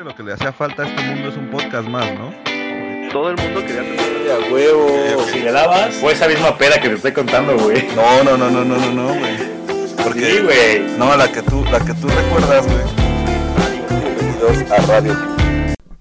que lo que le hacía falta a este mundo es un podcast más, ¿no? Todo el mundo quería tener a huevo. Okay. Si le dabas, fue esa misma pera que te estoy contando, güey. No, güey. Porque, sí, güey. No, la que tú recuerdas, güey. Bienvenidos a Radio Pug.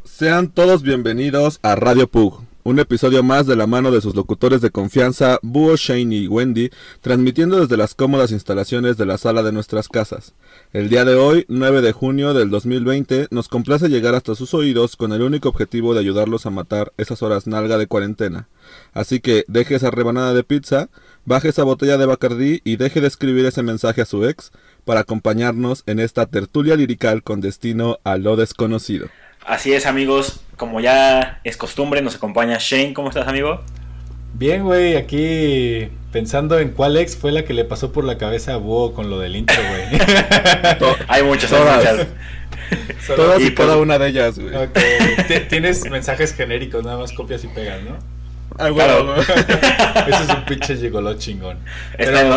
Sean todos bienvenidos a Radio Pug. Un episodio más de la mano de sus locutores de confianza, Búho, Shane y Wendy, transmitiendo desde las cómodas instalaciones de la sala de nuestras casas. El día de hoy, 9 de junio del 2020, nos complace llegar hasta sus oídos con el único objetivo de ayudarlos a matar esas horas nalga de cuarentena. Así que deje esa rebanada de pizza, baje esa botella de Bacardí y deje de escribir ese mensaje a su ex para acompañarnos en esta tertulia lirical con destino a lo desconocido. Así es, amigos, como ya es costumbre, nos acompaña Shane. ¿Cómo estás, amigo? Bien, güey, aquí pensando en cuál ex fue la que le pasó por la cabeza a Búho con lo del intro, güey. Hay muchas. Todas y cada una de ellas, güey. Okay. Tienes mensajes genéricos, nada más copias y pegas, ¿no? Ah, bueno, güey. Eso es un pinche gigoló chingón. Está en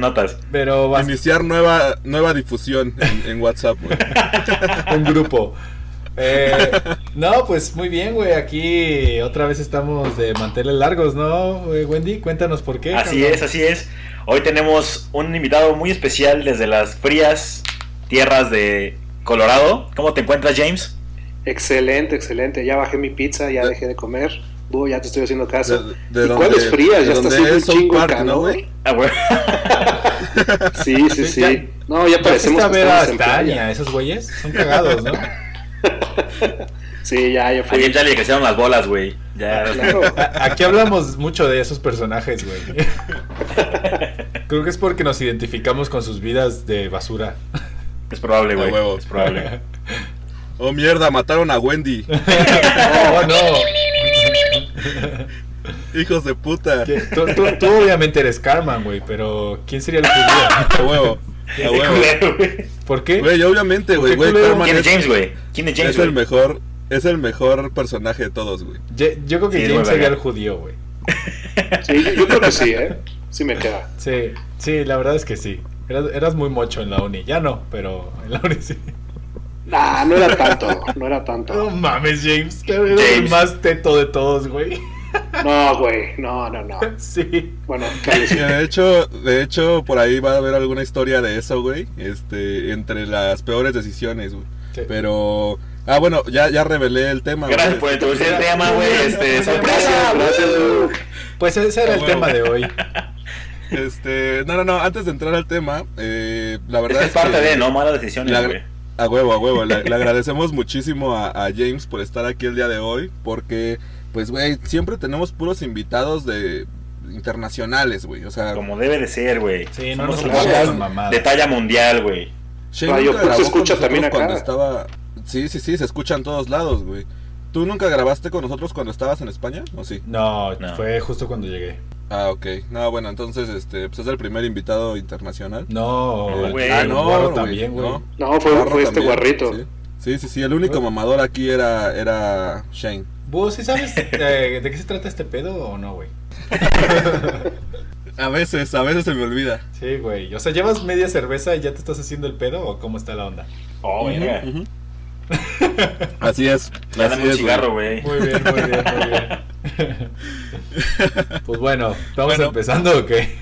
notas, güey. Pero vas... Iniciar nueva difusión en WhatsApp, güey. Un grupo. No, pues muy bien, güey, aquí otra vez estamos de manteles largos, ¿no, Wendy? Cuéntanos por qué. Así es. Hoy tenemos un invitado muy especial desde las frías tierras de Colorado. ¿Cómo te encuentras, James? Excelente, ya bajé mi pizza, ya dejé de comer. Uy, ya te estoy haciendo caso. ¿Y cuáles frías? Ya está haciendo un chingo de calor, ¿no, güey? Ah, güey. Sí. Ya parecemos que estamos en playa. Esos güeyes son cagados, ¿no? Sí, ya fue. Ayer ya le crecieron las bolas, güey. Ya. Claro. Aquí hablamos mucho de esos personajes, güey. Creo que es porque nos identificamos con sus vidas de basura. Es probable, güey. Es probable. Oh, mierda, mataron a Wendy. No. Hijos de puta. Tú obviamente eres Carman, güey, pero ¿quién sería el judío? Huevo. Ah, bueno. ¿Por qué? Güey, obviamente, güey. ¿Quién es James, güey? Es el mejor personaje de todos, güey. Yo creo que James sería el judío, güey. Sí, yo creo que sí, Sí me queda. Sí, la verdad es que sí. Eras muy mocho en la uni. Ya no, pero en la uni sí. Nah, no era tanto. No mames, James. Eres el más teto de todos, güey. No, güey, no. Sí. Bueno, claro. Sí. De hecho, por ahí va a haber alguna historia de eso, güey. Entre las peores decisiones, güey. Sí. Pero, bueno, ya revelé el tema. Gracias por introducir el tema, güey. Sorpresa, gracias. Pues ese era el tema de hoy. No, antes de entrar al tema, la verdad es que... Es parte de, ¿no? Malas decisiones, güey. A huevo. Le agradecemos muchísimo a James por estar aquí el día de hoy, porque... Pues, güey, siempre tenemos puros invitados de internacionales, güey, o sea... Como debe de ser, güey. Sí, no nos hagas de talla mundial, güey. Radio Pug se escucha también acá. Sí, se escucha en todos lados, güey. ¿Tú nunca grabaste con nosotros cuando estabas en España, o sí? No, fue justo cuando llegué. Ah, ok. No, bueno, entonces, pues es el primer invitado internacional. No, güey. Guarro también, güey. No, fue este guarrito. Sí, el único mamador aquí era Shane. ¿Vos sí sabes de qué se trata este pedo o no, güey? A veces se me olvida. Sí, güey. O sea, ¿llevas media cerveza y ya te estás haciendo el pedo o cómo está la onda? Oh, mira. Uh-huh. Así es. Ya dame un cigarro, güey. Muy bien. Pues bueno, ¿estamos empezando o qué?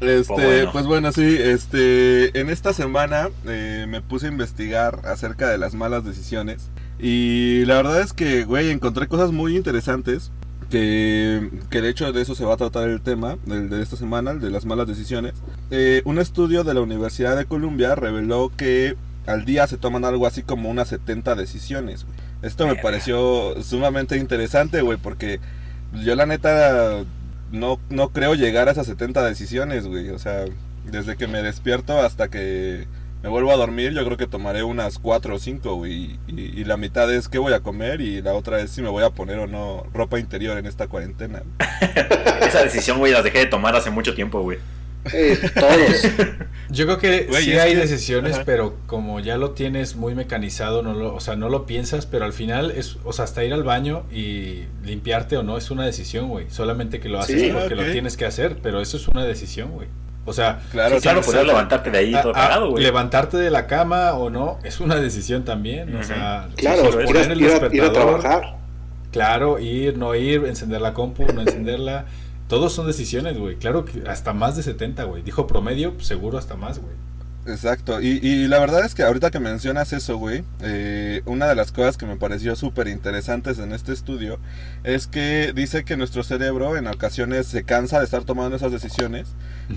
En esta semana me puse a investigar acerca de las malas decisiones. Y la verdad es que, güey, encontré cosas muy interesantes que de hecho de eso se va a tratar el tema de esta semana, el de las malas decisiones. Un estudio de la Universidad de Columbia reveló que al día se toman algo así como unas 70 decisiones, güey. Esto me pareció sumamente interesante, güey, porque yo la neta no creo llegar a esas 70 decisiones, güey. O sea, desde que me despierto hasta que... me vuelvo a dormir, yo creo que tomaré unas 4 o 5, güey, y la mitad es qué voy a comer y la otra es si me voy a poner o no ropa interior en esta cuarentena. Esa decisión, güey, las dejé de tomar hace mucho tiempo, güey. Todos. Yo creo que güey, sí hay decisiones, ajá. Pero como ya lo tienes muy mecanizado, no lo piensas, pero al final es, o sea, hasta ir al baño y limpiarte o no es una decisión, güey. Solamente que lo haces porque lo tienes que hacer, pero eso es una decisión, güey. O sea, claro, sí, claro, poder levantarte de ahí todo parado, güey. Levantarte de la cama o no, es una decisión también. Uh-huh. O sea, claro, ir a trabajar. Claro, ir, no ir, encender la compu, no encenderla. Todos son decisiones, güey. Claro que hasta más de 70, güey. Dijo promedio, seguro hasta más, güey. Exacto. Y la verdad es que ahorita que mencionas eso, güey, una de las cosas que me pareció súper interesantes en este estudio es que dice que nuestro cerebro en ocasiones se cansa de estar tomando esas decisiones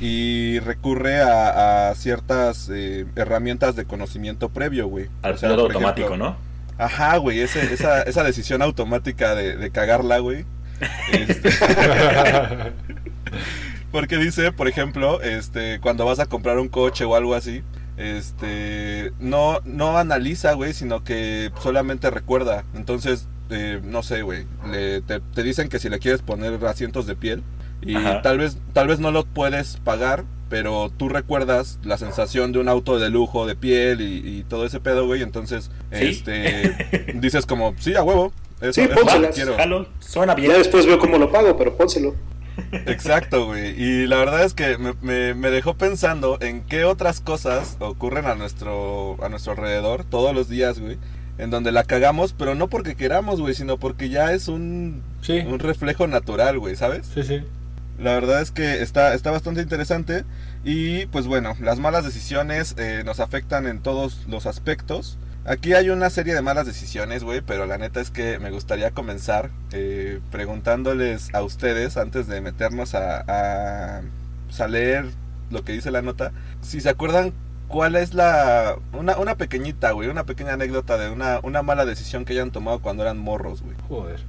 y recurre a ciertas herramientas de conocimiento previo, güey. Al o sea, piloto automático, ejemplo, ¿no? Ajá, güey, esa decisión automática de cagarla, güey. Porque dice, por ejemplo, cuando vas a comprar un coche o algo así, no analiza, güey, sino que solamente recuerda. Entonces, no sé, güey, te dicen que si le quieres poner asientos de piel y tal vez no lo puedes pagar, pero tú recuerdas la sensación de un auto de lujo, de piel y todo ese pedo, güey, entonces, ¿sí? Dices como, sí, a huevo. Eso, pónselas, jalo, suena bien. Ya después veo cómo lo pago, pero pónselo. Exacto, güey. Y la verdad es que me dejó pensando en qué otras cosas ocurren a nuestro alrededor todos los días, güey, en donde la cagamos, pero no porque queramos, güey, sino porque ya es un reflejo natural, güey, ¿sabes? Sí, sí. La verdad es que está bastante interesante y, pues bueno, las malas decisiones nos afectan en todos los aspectos. Aquí hay una serie de malas decisiones, güey, pero la neta es que me gustaría comenzar preguntándoles a ustedes, antes de meternos a leer lo que dice la nota, si se acuerdan cuál es una pequeñita, güey, una pequeña anécdota de una mala decisión que hayan tomado cuando eran morros, güey. Joder.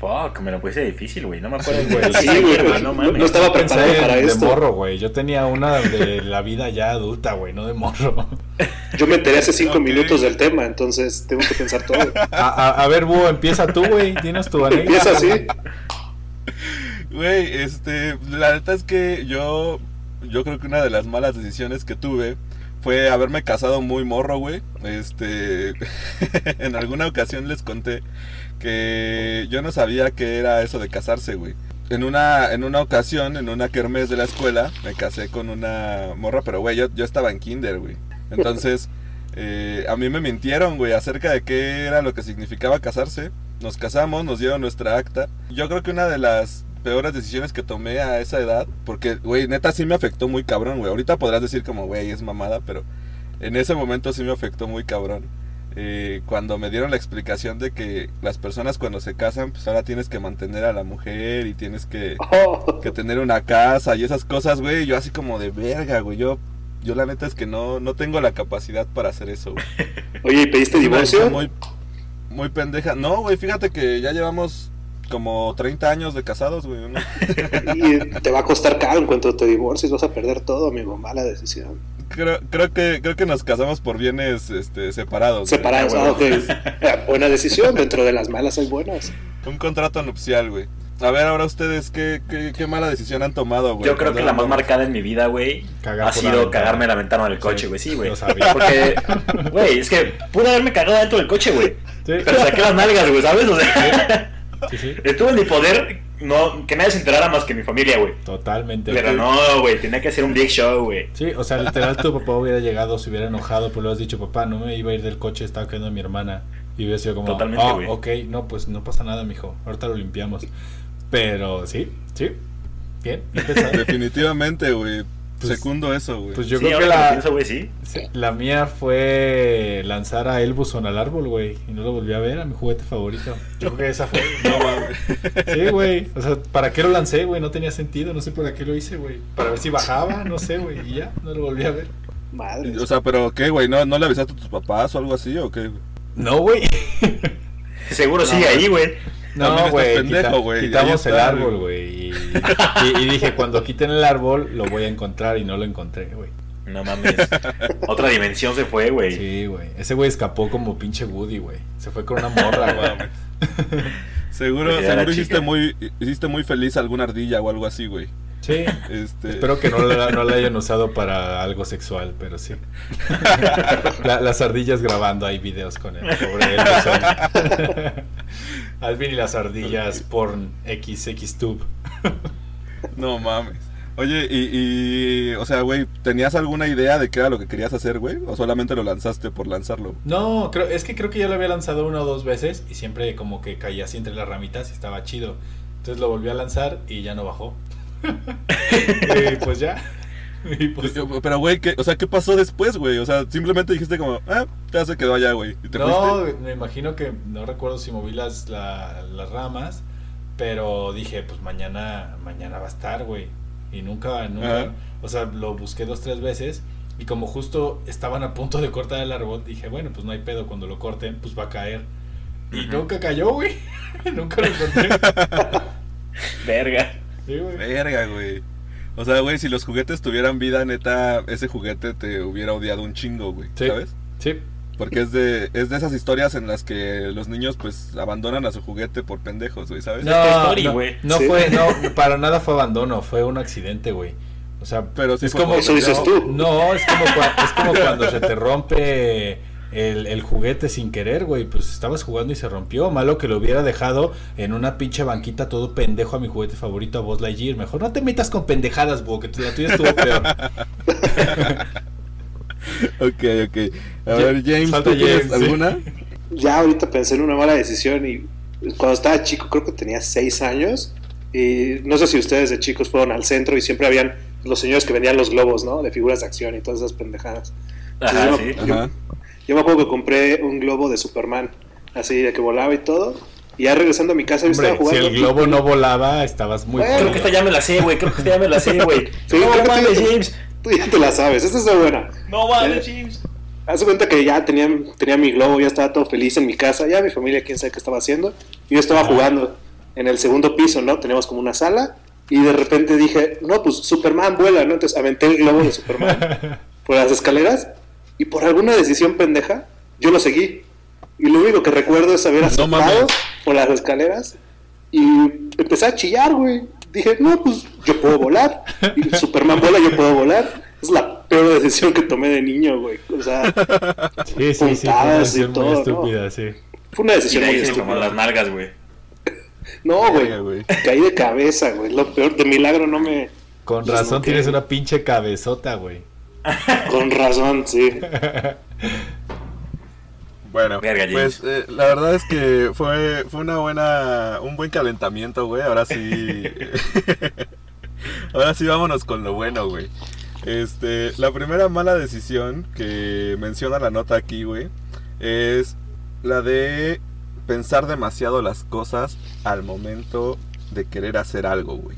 Fuck, me lo puse difícil, güey, no me acuerdo, güey. Sí, güey, no estaba preparado para esto. De morro, güey, yo tenía una de la vida ya adulta, güey, no de morro. Yo me enteré hace 5 minutos del tema, entonces tengo que pensar todo. A ver, Búho, empieza tú, güey, tienes tu anécdota. Empieza así. Güey, la neta es que yo creo que una de las malas decisiones que tuve fue haberme casado muy morro, güey. En alguna ocasión les conté que yo no sabía qué era eso de casarse, güey. En una ocasión, en una kermés de la escuela, me casé con una morra, pero güey, yo estaba en kinder, güey. Entonces, a mí me mintieron, güey, acerca de qué era lo que significaba casarse. Nos casamos, nos dieron nuestra acta. Yo creo que una de las peores decisiones que tomé a esa edad, porque, güey, neta sí me afectó muy cabrón, güey. Ahorita podrás decir como, güey, es mamada, pero en ese momento sí me afectó muy cabrón. Cuando me dieron la explicación de que las personas cuando se casan, pues ahora tienes que mantener a la mujer y tienes que tener una casa y esas cosas, güey. Yo así como de verga, güey, yo la neta es que no tengo la capacidad para hacer eso, güey. Oye, ¿y pediste divorcio? Muy, muy pendeja. No, güey, fíjate que ya llevamos como 30 años de casados, güey, ¿no? Y te va a costar caro en cuanto te divorcies, vas a perder todo, amigo. Mala decisión. Creo que nos casamos por bienes separados. Separados, güey. Buena decisión, dentro de las malas hay buenas. Un contrato nupcial, güey. A ver, ahora ustedes, ¿qué mala decisión han tomado, güey? Yo creo que la más marcada en mi vida, güey, ha sido cagarme la ventana del coche, güey. Sí, güey. Porque, güey, es que pude haberme cagado dentro del coche, güey. Sí. Pero saqué las nalgas, güey, ¿sabes? O sea, sí. Estuve en mi poder, no, que nadie se enterara más que mi familia, güey. Totalmente. Pero no, güey, tenía que hacer un big show, güey. Sí, o sea, literal, tu papá hubiera llegado, se hubiera enojado, pues le has dicho, papá, no me iba a ir del coche, estaba quedando mi hermana. Y hubiera sido como, totalmente, güey. Oh, ok, no, pues no pasa nada, mijo, ahorita lo limpiamos. Pero sí, bien, empezado. Definitivamente, güey, pues, secundo eso, güey. Pues yo creo que la mía fue lanzar a Elbuson al árbol, güey, y no lo volví a ver, a mi juguete favorito. Yo creo que esa fue, no, güey. Sí, güey, o sea, ¿para qué lo lancé, güey? No tenía sentido, no sé para qué lo hice, güey. Para ver si bajaba, no sé, güey, y ya, no lo volví a ver. Madre. O sea, pero ¿qué, güey? ¿No le avisaste a tus papás o algo así, o qué? No, güey. Seguro sigue ahí, güey. No, güey, quitamos el árbol, güey, y dije, cuando quiten el árbol, lo voy a encontrar, y no lo encontré, güey. No mames, otra dimensión se fue, güey. Sí, güey, ese güey escapó como pinche Woody, güey, se fue con una morra, güey. Seguro hiciste muy feliz alguna ardilla o algo así, güey. Sí, espero que no la hayan usado para algo sexual, pero sí. Las ardillas grabando, hay videos con él, pobre Elbuson. Alvin y las ardillas porn XXTube. No mames. Oye, y o sea, güey, ¿tenías alguna idea de qué era lo que querías hacer, güey? ¿O solamente lo lanzaste por lanzarlo? No, creo que ya lo había lanzado una o dos veces y siempre como que caía así entre las ramitas y estaba chido. Entonces lo volví a lanzar y ya no bajó. Y pues ya. Y pues... Pero, güey, o sea, ¿qué pasó después, güey? O sea, simplemente dijiste como, ya se quedó allá, güey. No, fuiste? Me imagino que, no recuerdo si moví las ramas, pero dije, pues mañana va a estar, güey. Y nunca, o sea, lo busqué 2-3 veces y como justo estaban a punto de cortar el árbol, dije, bueno, pues no hay pedo, cuando lo corten, pues va a caer. Y nunca cayó, güey. Nunca lo encontré. Verga. Sí, güey. Verga, güey. O sea, güey, si los juguetes tuvieran vida, neta, ese juguete te hubiera odiado un chingo, güey, sí, ¿sabes? Sí. Porque es de esas historias en las que los niños, pues, abandonan a su juguete por pendejos, güey, ¿sabes? No, para nada fue abandono, fue un accidente, güey. O sea, pero sí es como... ¿Eso dices tú? No, es como cuando se te rompe el juguete sin querer, güey, pues estabas jugando y se rompió. Malo que lo hubiera dejado en una pinche banquita todo pendejo a mi juguete favorito, a Buzz Lightyear. Mejor no te metas con pendejadas, Búho, que la tuya estuvo peor. Ok. A ver, James, ¿tú tienes alguna? Ya ahorita pensé en una mala decisión y cuando estaba chico, creo que tenía 6 años y no sé si ustedes de chicos fueron al centro y siempre habían los señores que vendían los globos, ¿no? De figuras de acción y todas esas pendejadas. Entonces, ajá, yo me acuerdo que compré un globo de Superman, así de que volaba y todo. Y ya regresando a mi casa, yo estaba jugando. Si el globo no volaba, estabas muy... Bueno, creo que esta ya me la sé, güey. Sí, no mames, James. Tú ya te la sabes. Esta es la buena. No mames, James. Haz cuenta que ya tenía mi globo, ya estaba todo feliz en mi casa. Ya mi familia, quién sabe qué estaba haciendo. Yo estaba jugando en el segundo piso, ¿no? Teníamos como una sala. Y de repente dije, no, pues Superman vuela, ¿no? Entonces aventé el globo de Superman por las escaleras. Y por alguna decisión pendeja, yo lo seguí. Y lo único que recuerdo es haber saltado por las escaleras. Y empecé a chillar, güey. Dije, no, pues yo puedo volar. Y Superman vuela, yo puedo volar. Es la peor decisión que tomé de niño, güey. O sea, sí, fue una decisión muy estúpida, ¿no? Sí. Fue una decisión muy estúpida. Como las nalgas, güey. No, güey. Caí de cabeza, güey. Lo peor, de milagro no me... Con razón tienes una pinche cabezota, güey. Con razón, sí. Bueno, pues la verdad es que fue un buen calentamiento, güey. Ahora sí. Ahora sí, vámonos con lo bueno, güey. La primera mala decisión que menciona la nota aquí, güey, es la de pensar demasiado las cosas al momento de querer hacer algo, güey.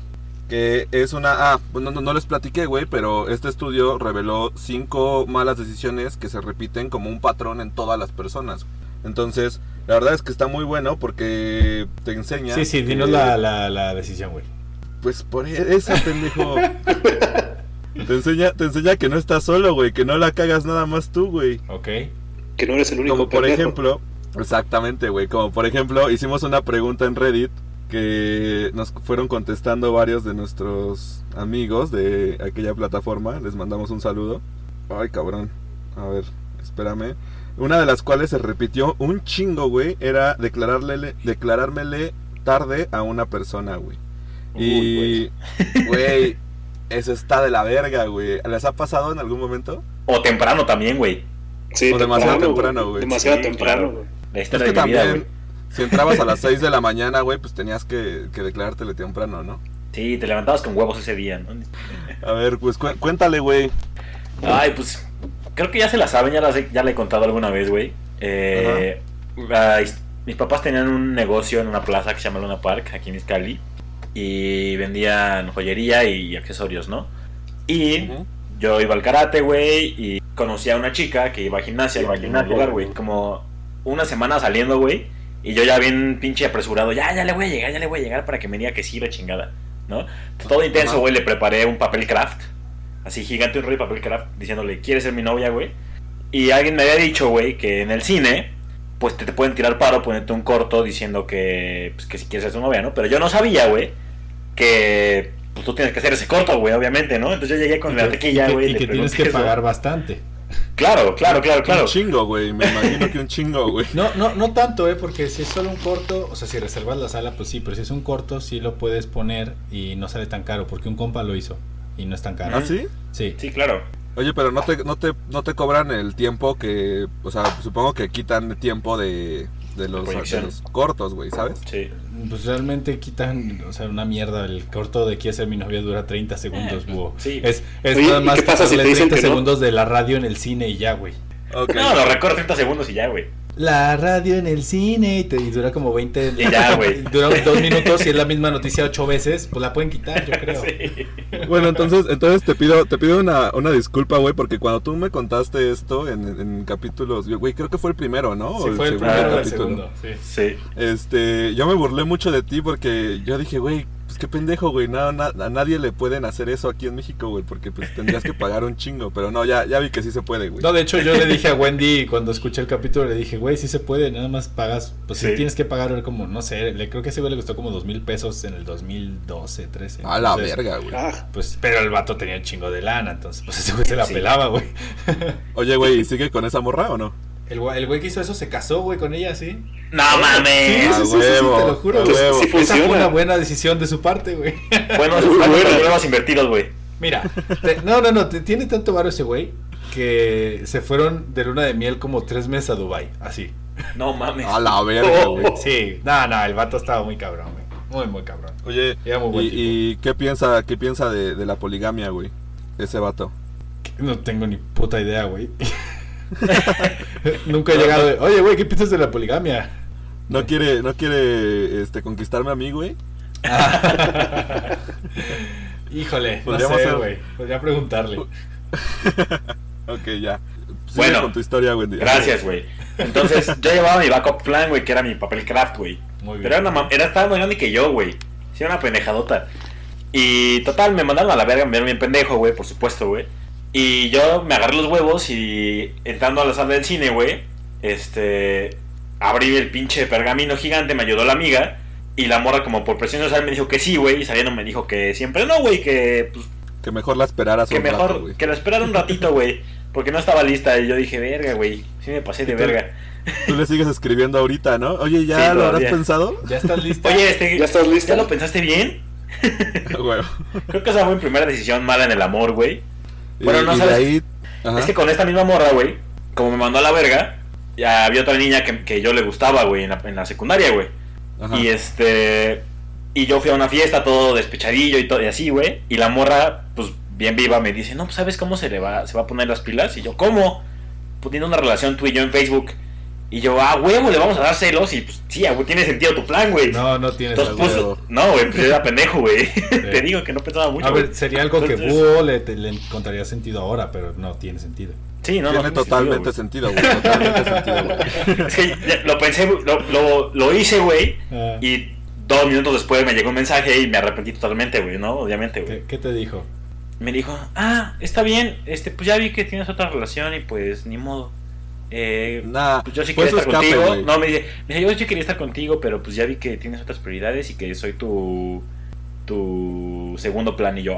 Que es una... no les platiqué, güey, pero este estudio reveló 5 malas decisiones que se repiten como un patrón en todas las personas. Entonces, la verdad es que está muy bueno porque te enseña... Sí, dinos la decisión, güey. Pues por eso, pendejo. Te enseña que no estás solo, güey, que no la cagas nada más tú, güey. Ok. Que no eres el único. Como por ejemplo... Exactamente, güey. Como por ejemplo, hicimos una pregunta en Reddit que nos fueron contestando varios de nuestros amigos de aquella plataforma. Les mandamos un saludo. Ay, cabrón. A ver, espérame. Una de las cuales se repitió un chingo, güey, era declarármele tarde a una persona, güey. Y, güey, eso está de la verga, güey. ¿Les ha pasado en algún momento? O temprano también, güey. Sí, o demasiado temprano, güey. Demasiado temprano, güey. Es que también... Güey. Si entrabas a las 6 de la mañana, güey, pues tenías que declarártele temprano, ¿no? Sí, te levantabas con huevos ese día, ¿no? A ver, pues cuéntale, güey. Ay, pues creo que ya se la saben, ya la he contado alguna vez, güey. Mis papás tenían un negocio en una plaza que se llama Luna Park, aquí en Cali, y vendían joyería y accesorios, ¿no? Y yo iba al karate, güey, y conocí a una chica que iba a gimnasia, güey. Como una semana saliendo, güey. Y yo ya bien pinche apresurado, ya le voy a llegar para que me diga que sí, la chingada, ¿no? Todo intenso, güey, le preparé un papel craft, así gigante, un rollo de papel craft, diciéndole, ¿quieres ser mi novia, güey? Y alguien me había dicho, güey, que en el cine, pues te pueden tirar paro, ponerte un corto diciendo que, pues, que si quieres ser tu novia, ¿no? Pero yo no sabía, güey, que pues, tú tienes que hacer ese corto, güey, obviamente, ¿no? Entonces yo llegué con la taquilla, güey. Y que tienes que pagar bastante. Claro. Un chingo, güey, me imagino que un chingo, güey. No tanto, porque si es solo un corto, o sea, si reservas la sala, pues sí, pero si es un corto, sí lo puedes poner y no sale tan caro, porque un compa lo hizo. y no es tan caro. ¿Ah, sí? Sí. Sí, claro. Oye, pero no te cobran el tiempo que... O sea, supongo que quitan tiempo de los cortos, güey, ¿sabes? Sí. Pues realmente quitan, o sea, una mierda. El corto de Quién ser mi novia dura 30 segundos, búho. Sí. Es oye, nada más ¿qué pasa si te dicen 30 que no? segundos de la radio en el cine y ya, güey. Okay. No, lo recorto 30 segundos y ya, güey. La radio en el cine y te dura como 20. Y ya, güey. Dura 2 minutos y es la misma noticia 8 veces. Pues la pueden quitar, yo creo. Sí. Bueno, entonces te pido una disculpa, güey, porque cuando tú me contaste esto en capítulos, güey, creo que fue el primero, ¿no? Sí, fue el primero, el segundo. Sí. Yo me burlé mucho de ti porque yo dije, güey, pues qué pendejo, güey, a nadie le pueden hacer eso aquí en México, güey, porque pues tendrías que pagar un chingo, pero no, ya vi que sí se puede, güey. No, de hecho yo le dije a Wendy, cuando escuché el capítulo, le dije, güey, sí se puede, nada más pagas, pues sí tienes que pagar como, no sé, creo que a ese güey le costó como $2,000 en el 2012, 13. A la verga, güey. Pues, pero el vato tenía un chingo de lana, entonces pues ese güey se la pelaba, güey. Oye, güey, ¿y sigue con esa morra o no? El güey que hizo eso se casó, güey, con ella, ¿sí? ¡No mames! Sí, te lo juro, güey. Sí, esa fue una buena decisión de su parte, güey. Bueno, problemas invertidos, güey. Mira, tiene tanto varo ese güey que se fueron de luna de miel como 3 meses a Dubái, así. No mames. A la verga, güey. Sí, el vato estaba muy cabrón, güey. Muy, muy cabrón. Oye, ¿y qué piensa de la poligamia, güey? Ese vato. No tengo ni puta idea, güey. Nunca he llegado de, oye, güey, ¿qué piensas de la poligamia? No quiere conquistarme a mí, güey. Híjole, podríamos no sé, güey. Podría preguntarle. Ok, ya. Bueno, con tu historia, Wendy. Gracias, güey. Entonces, yo llevaba mi backup plan, güey, que era mi papel craft, güey. Muy bien. Pero estaba más grande que yo, güey. Sí, era una pendejadota. Y total, me mandaron a la verga, me dieron bien pendejo, güey, por supuesto, güey. Y yo me agarré los huevos y entrando a la sala del cine, güey, abrí el pinche pergamino gigante, me ayudó la amiga y la morra como por presión social me dijo que sí, güey, y saliendo me dijo que siempre no, güey, que pues, que mejor la esperaras un rato, güey. Que la esperara un ratito, güey, porque no estaba lista y yo dije, verga, güey, sí me pasé de verga. Tú le sigues escribiendo ahorita, ¿no? Oye, ¿ya lo habrás pensado? ¿Ya estás lista? Oye, ¿ya estás lista? ¿Ya lo pensaste bien? Bueno. Creo que esa fue mi primera decisión mala en el amor, güey. Bueno, no sabes, es que con esta misma morra, güey, como me mandó a la verga, ya había otra niña que yo le gustaba, güey, en la secundaria, güey. Y y yo fui a una fiesta todo despechadillo y todo y así, güey, y la morra, pues, bien viva, me dice, no, pues, ¿sabes cómo se va a poner las pilas? Y yo, ¿cómo? Poniendo una relación tú y yo en Facebook. Y yo, huevo, le vamos a dar celos. Y pues, sí, tiene sentido tu plan, güey. No tiene sentido. No, güey, pues era pendejo, güey. Sí. Te digo que no pensaba mucho. A ver, sería algo entonces, que Búho le encontraría sentido ahora, pero no tiene sentido. Sí, tiene totalmente sentido, güey. Totalmente sentido, güey. Sí, lo pensé, lo hice, güey. Y 2 minutos después me llegó un mensaje y me arrepentí totalmente, güey, ¿no? Obviamente, güey. ¿Qué te dijo? Me dijo, está bien, pues ya vi que tienes otra relación y pues ni modo. Pues yo sí quería estar contigo, wey. No, me dice, yo sí quería estar contigo, pero pues ya vi que tienes otras prioridades y que soy tu segundo plan. Y yo,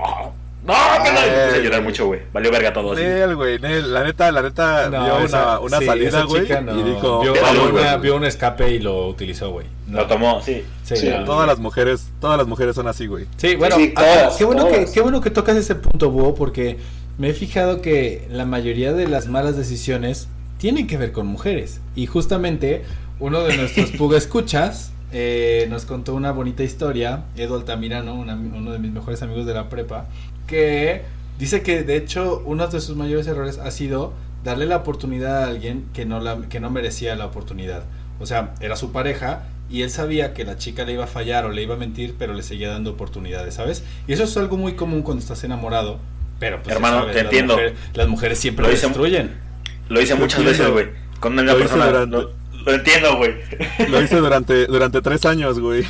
me puse a llorar mucho, güey. Valió verga todo. Nel, güey, la neta no, vio una sí, salida, güey, no. Y dijo, vio un escape y lo utilizó, güey. No. Lo tomó, sí no, todas las mujeres son así, güey. Sí, bueno, sí, todas, qué bueno que tocas ese punto, Búho, porque me he fijado que la mayoría de las malas decisiones tienen que ver con mujeres. Y justamente uno de nuestros Puga Escuchas nos contó una bonita historia, Edu Altamirano, uno de mis mejores amigos de la prepa, que dice que de hecho uno de sus mayores errores ha sido darle la oportunidad a alguien que no merecía la oportunidad. O sea, era su pareja y él sabía que la chica le iba a fallar o le iba a mentir, pero le seguía dando oportunidades, ¿sabes? Y eso es algo muy común cuando estás enamorado. Pero pues, hermano, sabes, te entiendo. Las mujeres siempre lo destruyen. Lo hice muchas veces, güey. Con una misma persona. Lo entiendo, güey. Lo hice durante 3 años, güey.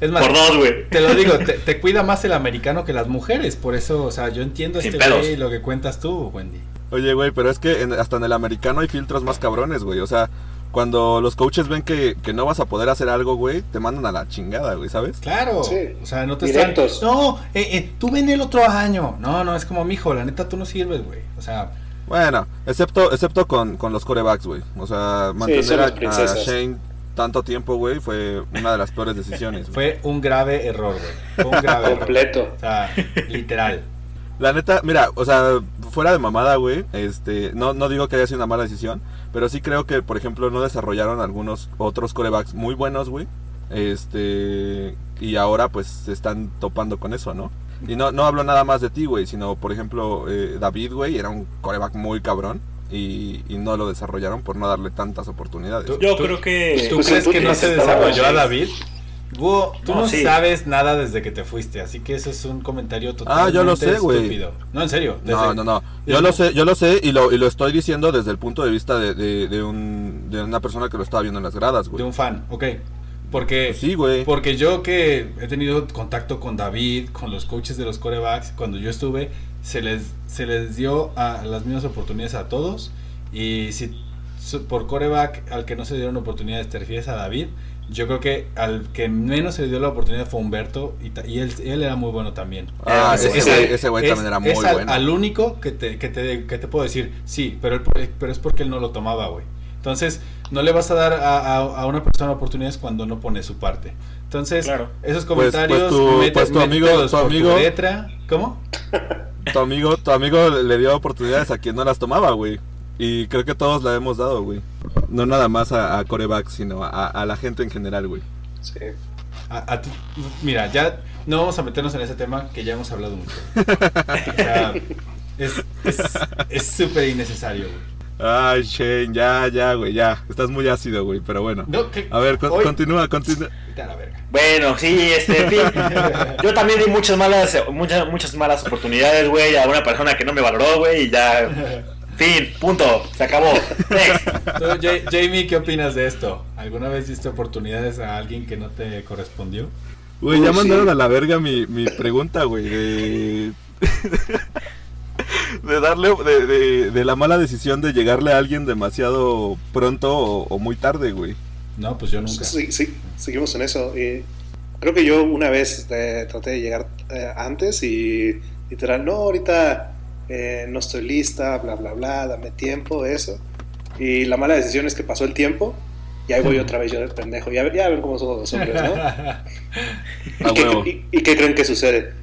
Es más, por 2, güey. Te lo digo, te cuida más el americano que las mujeres. Por eso, o sea, yo entiendo güey, lo que cuentas tú, Wendy. Oye, güey, pero es que hasta en el americano hay filtros más cabrones, güey. O sea, cuando los coaches ven que no vas a poder hacer algo, güey, te mandan a la chingada, güey, ¿sabes? Claro, sí. O sea, no te están... tú ven el otro año. No, es como, mijo, la neta tú no sirves, güey. O sea... Bueno, excepto con los corebacks, güey. O sea, mantener a Shane tanto tiempo, güey, fue una de las peores decisiones. Fue un grave error, güey. Fue un grave completo. Error. O sea, literal. La neta, mira, o sea, fuera de mamada, güey, no digo que haya sido una mala decisión, pero sí creo que, por ejemplo, no desarrollaron algunos otros corebacks muy buenos, güey, y ahora, pues, se están topando con eso, ¿no? Y no hablo nada más de ti, güey, sino, por ejemplo, David, güey, era un coreback muy cabrón y no lo desarrollaron por no darle tantas oportunidades. Yo creo que... ¿Tú crees que no se desarrolló a David? Búho, tú no sabes nada desde que te fuiste, así que eso es un comentario totalmente yo lo sé, estúpido. Wey. No, en serio. No. Yo lo sé y lo estoy diciendo desde el punto de vista de una persona que lo estaba viendo en las gradas, güey. De un fan, ok. Porque, sí, güey. Porque yo que he tenido contacto con David, con los coaches de los quarterbacks, cuando yo estuve, se les dio a las mismas oportunidades a todos. Y si por quarterback al que no se dieron oportunidades te refieres a David... Yo creo que al que menos se le dio la oportunidad fue Humberto y él era muy bueno también. Ese güey también era muy bueno. Es al único que te puedo decir, sí, pero es porque él no lo tomaba, güey. Entonces, no le vas a dar a una persona oportunidades cuando no pone su parte. Entonces, claro. Esos comentarios... Pues tu amigo... Letra, ¿cómo? Tu amigo le dio oportunidades a quien no las tomaba, güey. Y creo que todos la hemos dado, güey. No nada más a corebacks, sino a la gente en general, güey. Sí. Mira, ya no vamos a meternos en ese tema que ya hemos hablado mucho. O sea, es súper innecesario, güey. Ay, Shane, ya, güey, ya. Estás muy ácido, güey, pero bueno. No, a ver, continúa. Bueno, sí, en fin. Yo también di muchas malas oportunidades, güey, a una persona que no me valoró, güey, y ya... Fin, punto, se acabó. Entonces, Jamie, ¿qué opinas de esto? ¿Alguna vez diste oportunidades a alguien que no te correspondió? Güey, ya mandaron a la verga mi pregunta, güey, de darle, de la mala decisión de llegarle a alguien demasiado pronto o muy tarde, güey. No, pues yo nunca. Sí, seguimos en eso. Creo que yo una vez traté de llegar antes y literal, no, ahorita... no estoy lista, bla, bla, bla, dame tiempo, eso. Y la mala decisión es que pasó el tiempo y ahí voy otra vez yo de pendejo. Ya ven cómo son los hombres, ¿no? ¿Y qué creen que sucede?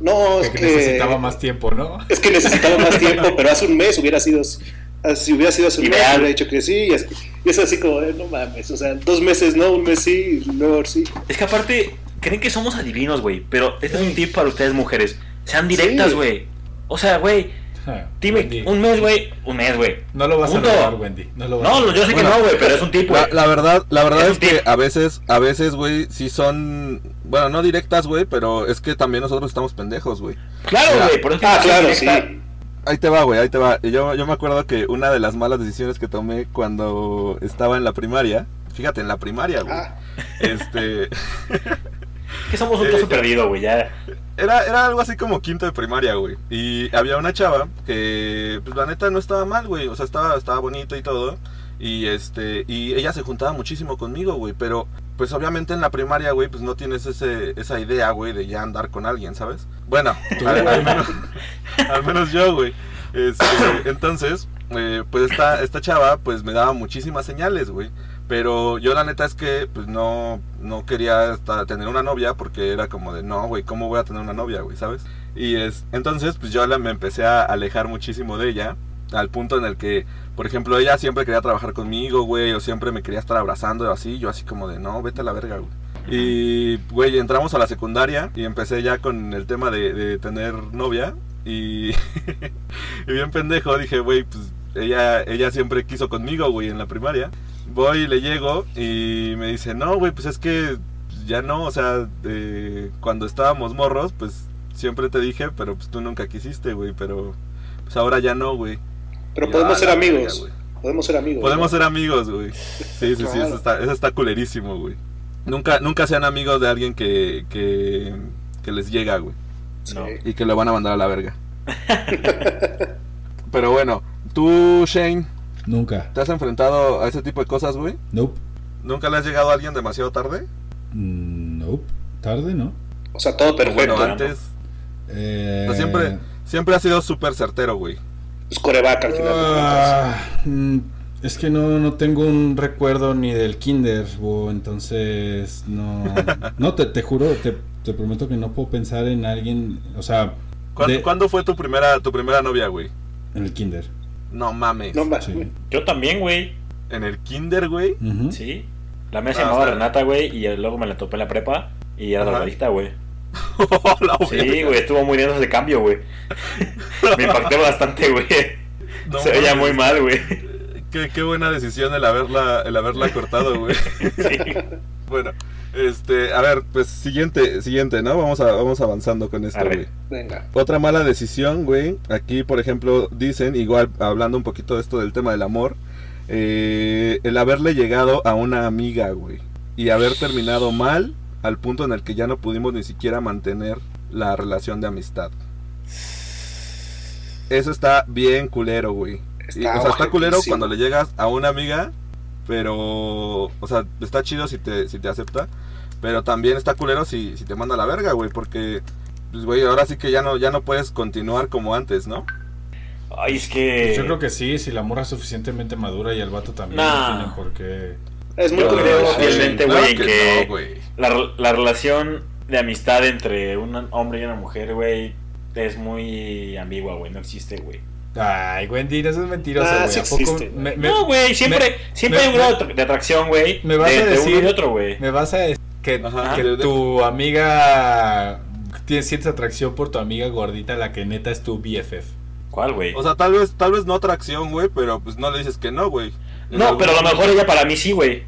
No, es que necesitaba más tiempo, ¿no? Es que necesitaba más tiempo, pero hace un mes hubiera sido... Si hubiera sido hace un mes, hubiera dicho que sí. Y es así como, no mames, o sea, 2 meses no, 1 mes sí, luego sí. Es que aparte, creen que somos adivinos, güey, pero este es un tip para ustedes mujeres. Sean directas, güey. Sí. O sea, güey, dime, Wendy. Un mes, güey. No lo vas Punto. A lograr, Wendy. No, yo sé que no, güey, pero es un tipo. La verdad es que a veces, güey, sí son, bueno, no directas, güey, pero es que también nosotros estamos pendejos, güey. Claro, güey, por eso claro, directa. Sí. Ahí te va. Yo me acuerdo que una de las malas decisiones que tomé cuando estaba en la primaria, fíjate, güey. Que somos un caso perdido, güey, ya. Era algo así como quinto de primaria, güey. Y había una chava que, pues, la neta no estaba mal, güey. O sea, estaba bonita y todo. Y ella se juntaba muchísimo conmigo, güey. Pero, pues, obviamente en la primaria, güey, pues no tienes esa idea, güey, de ya andar con alguien, ¿sabes? Bueno, al menos yo, güey. Entonces, pues esta chava, pues, me daba muchísimas señales, güey. Pero yo la neta es que pues no quería tener una novia porque era como de, no, güey, ¿cómo voy a tener una novia, güey? ¿Sabes? Y entonces pues yo me empecé a alejar muchísimo de ella al punto en el que, por ejemplo, ella siempre quería trabajar conmigo, güey, o siempre me quería estar abrazando o así. Yo así como de, no, vete a la verga, güey. Y, güey, entramos a la secundaria y empecé ya con el tema de tener novia y, y bien pendejo dije, güey, pues ella siempre quiso conmigo, güey, en la primaria. Voy y le llego y me dice, no, güey, pues es que ya no, o sea, cuando estábamos morros, pues siempre te dije, pero pues tú nunca quisiste, güey, pero pues ahora ya no, güey. Pero podemos ser amigos, güey. Podemos ser amigos, güey. Sí, claro. Sí, eso está culerísimo, güey. Nunca sean amigos de alguien que les llega, güey. Sí. No. Y que lo van a mandar a la verga. Pero bueno, tú, Shane... Nunca. ¿Te has enfrentado a ese tipo de cosas, güey? Nope. ¿Nunca le has llegado a alguien demasiado tarde? Nope. ¿Tarde, no? O sea, todo perfecto. Bueno, antes... No, siempre has sido súper certero, güey. Es coreback al final de cuentas. Es que no tengo un recuerdo ni del kinder, Búho, entonces no... No, te juro, te prometo que no puedo pensar en alguien, o sea... ¿Cuándo fue tu primera novia, güey? En el kinder. No mames. No, sí. Yo también, güey. ¿En el kinder, güey? Uh-huh. Sí. La mía se llamaba Renata, güey, y luego me la topé en la prepa y era drogadicta, güey. Sí, güey, estuvo muriéndose de cambio, güey. Me impactó bastante, güey. No, se veía muy mal, güey. Qué buena decisión el haberla cortado, güey. Sí. Bueno, a ver, pues siguiente, ¿no? Vamos avanzando con esto, güey. Venga. Otra mala decisión, güey. Aquí, por ejemplo, dicen, igual hablando un poquito de esto del tema del amor, el haberle llegado a una amiga, güey, y haber terminado mal al punto en el que ya no pudimos ni siquiera mantener la relación de amistad. Eso está bien culero, güey. Está culero cuando le llegas a una amiga, pero, o sea, está chido si te acepta, pero también está culero si te manda a la verga, güey, porque, pues, güey, ahora sí que ya no puedes continuar como antes, ¿no? Ay, es que... Pues yo creo que sí, si la morra es suficientemente madura y el vato también, no tiene por qué... Es muy culero, obviamente, güey, claro que no, güey. La relación de amistad entre un hombre y una mujer, güey, es muy ambigua, güey, no existe, güey. Ay, Wendy, no es mentiroso, güey. Sí existe. No, güey, siempre hay un grado de atracción, güey. Me vas a decir de uno y otro, güey. Me vas a decir que tu amiga sientes atracción por tu amiga gordita, la que neta es tu BFF. ¿Cuál, güey? O sea, tal vez no atracción, güey, pero pues no le dices que no, güey. No, pero a lo mejor ella para mí sí, güey.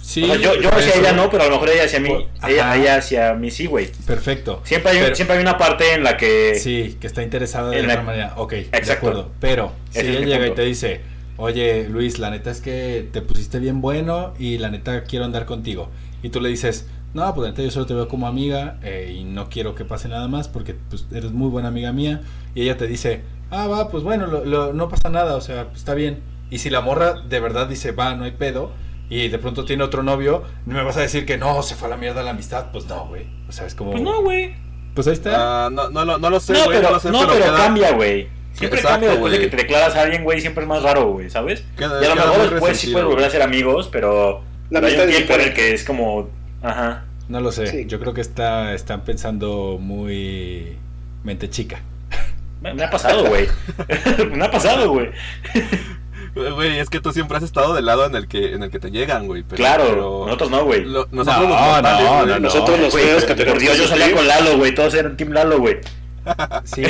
Sí. O sea, yo hacia ella no, pero a lo mejor ella hacia mí, ella hacia mí sí, güey. Perfecto. Siempre hay una parte en la que... Sí, que está interesada de alguna manera. Ok, exacto. De acuerdo. Pero si ella llega y te dice, oye, Luis, la neta es que te pusiste bien bueno y la neta quiero andar contigo. Y tú le dices, no, pues la neta yo solo te veo como amiga y no quiero que pase nada más porque pues, eres muy buena amiga mía. Y ella te dice, va, pues bueno, no pasa nada, o sea, pues, está bien. Y si la morra de verdad dice, va, no hay pedo, y de pronto tiene otro novio, no me vas a decir que no, se fue a la mierda la amistad. Pues no, güey. O sea, es como... Pues no, güey. Pues ahí está. No lo sé, güey. No, pero cambia, güey. Siempre cambia después de que te declaras a alguien, güey, siempre es más raro, güey, ¿sabes? Y a lo mejor después sí puedes volver a ser amigos, pero... hay un tiempo en el que es como... Ajá. No lo sé. Sí. Yo creo que están pensando muy... mente chica. Me ha pasado, güey. Güey, es que tú siempre has estado del lado en el que te llegan, güey. Claro, pero... nosotros no, güey. Nosotros no. Nosotros los feos que te... Por Dios, yo salía con Lalo, güey. Todos eran Team Lalo, güey. Sí,